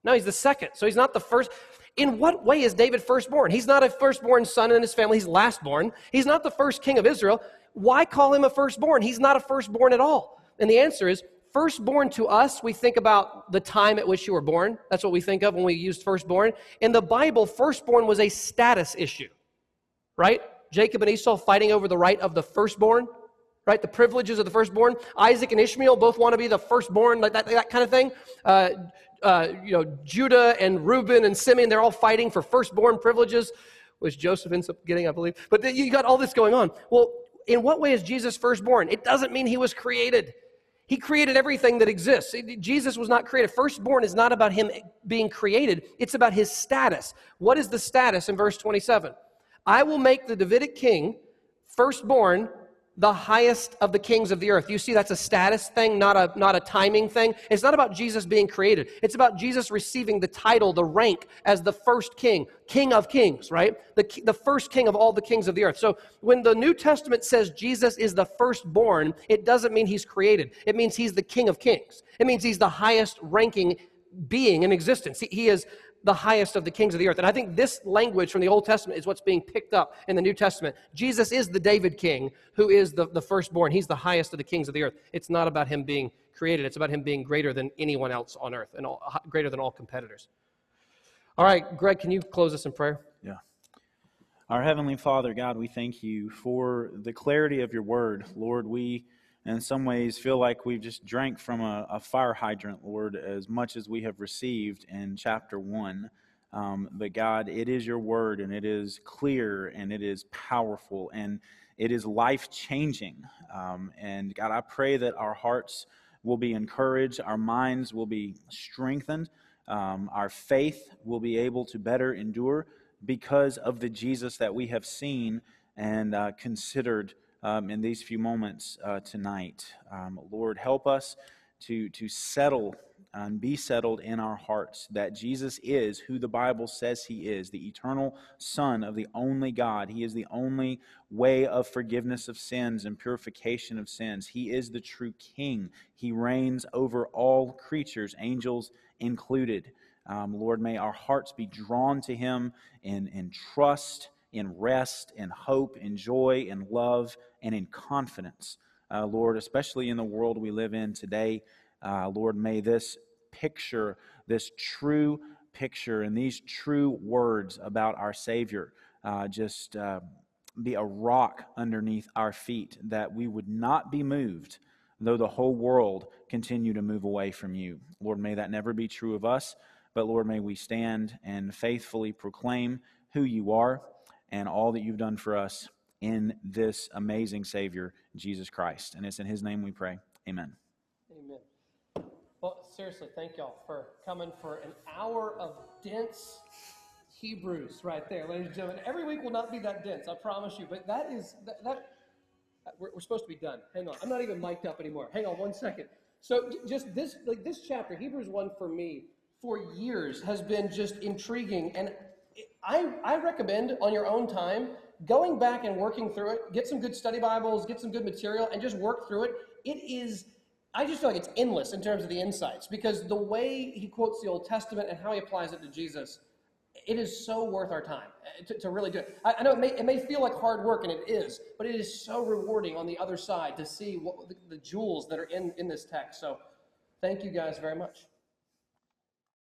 No, he's the second. So he's not the first. In what way is David firstborn? He's not a firstborn son in his family. He's lastborn. He's not the first king of Israel. Why call him a firstborn? He's not a firstborn at all. And the answer is, firstborn to us, we think about the time at which you were born. That's what we think of when we use firstborn. In the Bible, firstborn was a status issue, right? Jacob and Esau fighting over the right of the firstborn, right? The privileges of the firstborn. Isaac and Ishmael both want to be the firstborn, like that kind of thing. Judah and Reuben and Simeon, they're all fighting for firstborn privileges, which Joseph ends up getting, I believe. But you got all this going on. Well, in what way is Jesus firstborn? It doesn't mean he was created. He created everything that exists. Jesus was not created. Firstborn is not about him being created. It's about his status. What is the status in verse 27? I will make the Davidic king, firstborn, the highest of the kings of the earth. You see, that's a status thing, not a timing thing. It's not about Jesus being created. It's about Jesus receiving the title, the rank, as the first king, king of kings, right? The first king of all the kings of the earth. So when the New Testament says Jesus is the firstborn, it doesn't mean he's created. It means he's the king of kings. It means he's the highest ranking being in existence. He is the highest of the kings of the earth. And I think this language from the Old Testament is what's being picked up in the New Testament. Jesus is the David king who is the firstborn. He's the highest of the kings of the earth. It's not about him being created. It's about him being greater than anyone else on earth and greater than all competitors. All right, Greg, can you close us in prayer? Yeah. Our Heavenly Father, God, we thank you for the clarity of your word. Lord, we in some ways feel like we've just drank from a fire hydrant, Lord, as much as we have received in chapter 1. But God, it is your word, and it is clear, and it is powerful, and it is life-changing. And God, I pray that our hearts will be encouraged, our minds will be strengthened, our faith will be able to better endure because of the Jesus that we have seen and considered in these few moments tonight. Lord, help us to settle and be settled in our hearts that Jesus is who the Bible says he is, the eternal Son of the only God. He is the only way of forgiveness of sins and purification of sins. He is the true King. He reigns over all creatures, angels included. Lord, may our hearts be drawn to him in trust, in rest, in hope, in joy, in love, and in confidence. Lord, especially in the world we live in today, Lord, may this picture, this true picture, and these true words about our Savior just be a rock underneath our feet, that we would not be moved, though the whole world continue to move away from you. Lord, may that never be true of us, but Lord, may we stand and faithfully proclaim who you are, and all that you've done for us in this amazing Savior, Jesus Christ. And it's in his name we pray. Amen. Amen. Well, seriously, thank y'all for coming for an hour of dense Hebrews right there, ladies and gentlemen. Every week will not be that dense, I promise you. But that is, we're supposed to be done. Hang on. I'm not even mic'd up anymore. Hang on one second. So just this, like this chapter, Hebrews 1 for me, for years has been just intriguing, and I recommend on your own time going back and working through it. Get some good study Bibles, get some good material, and just work through it. I just feel like it's endless in terms of the insights, because the way he quotes the Old Testament and how he applies it to Jesus, it is so worth our time to really do it. I know it may feel like hard work, and it is, but it is so rewarding on the other side to see what the jewels that are in this text. So thank you guys very much.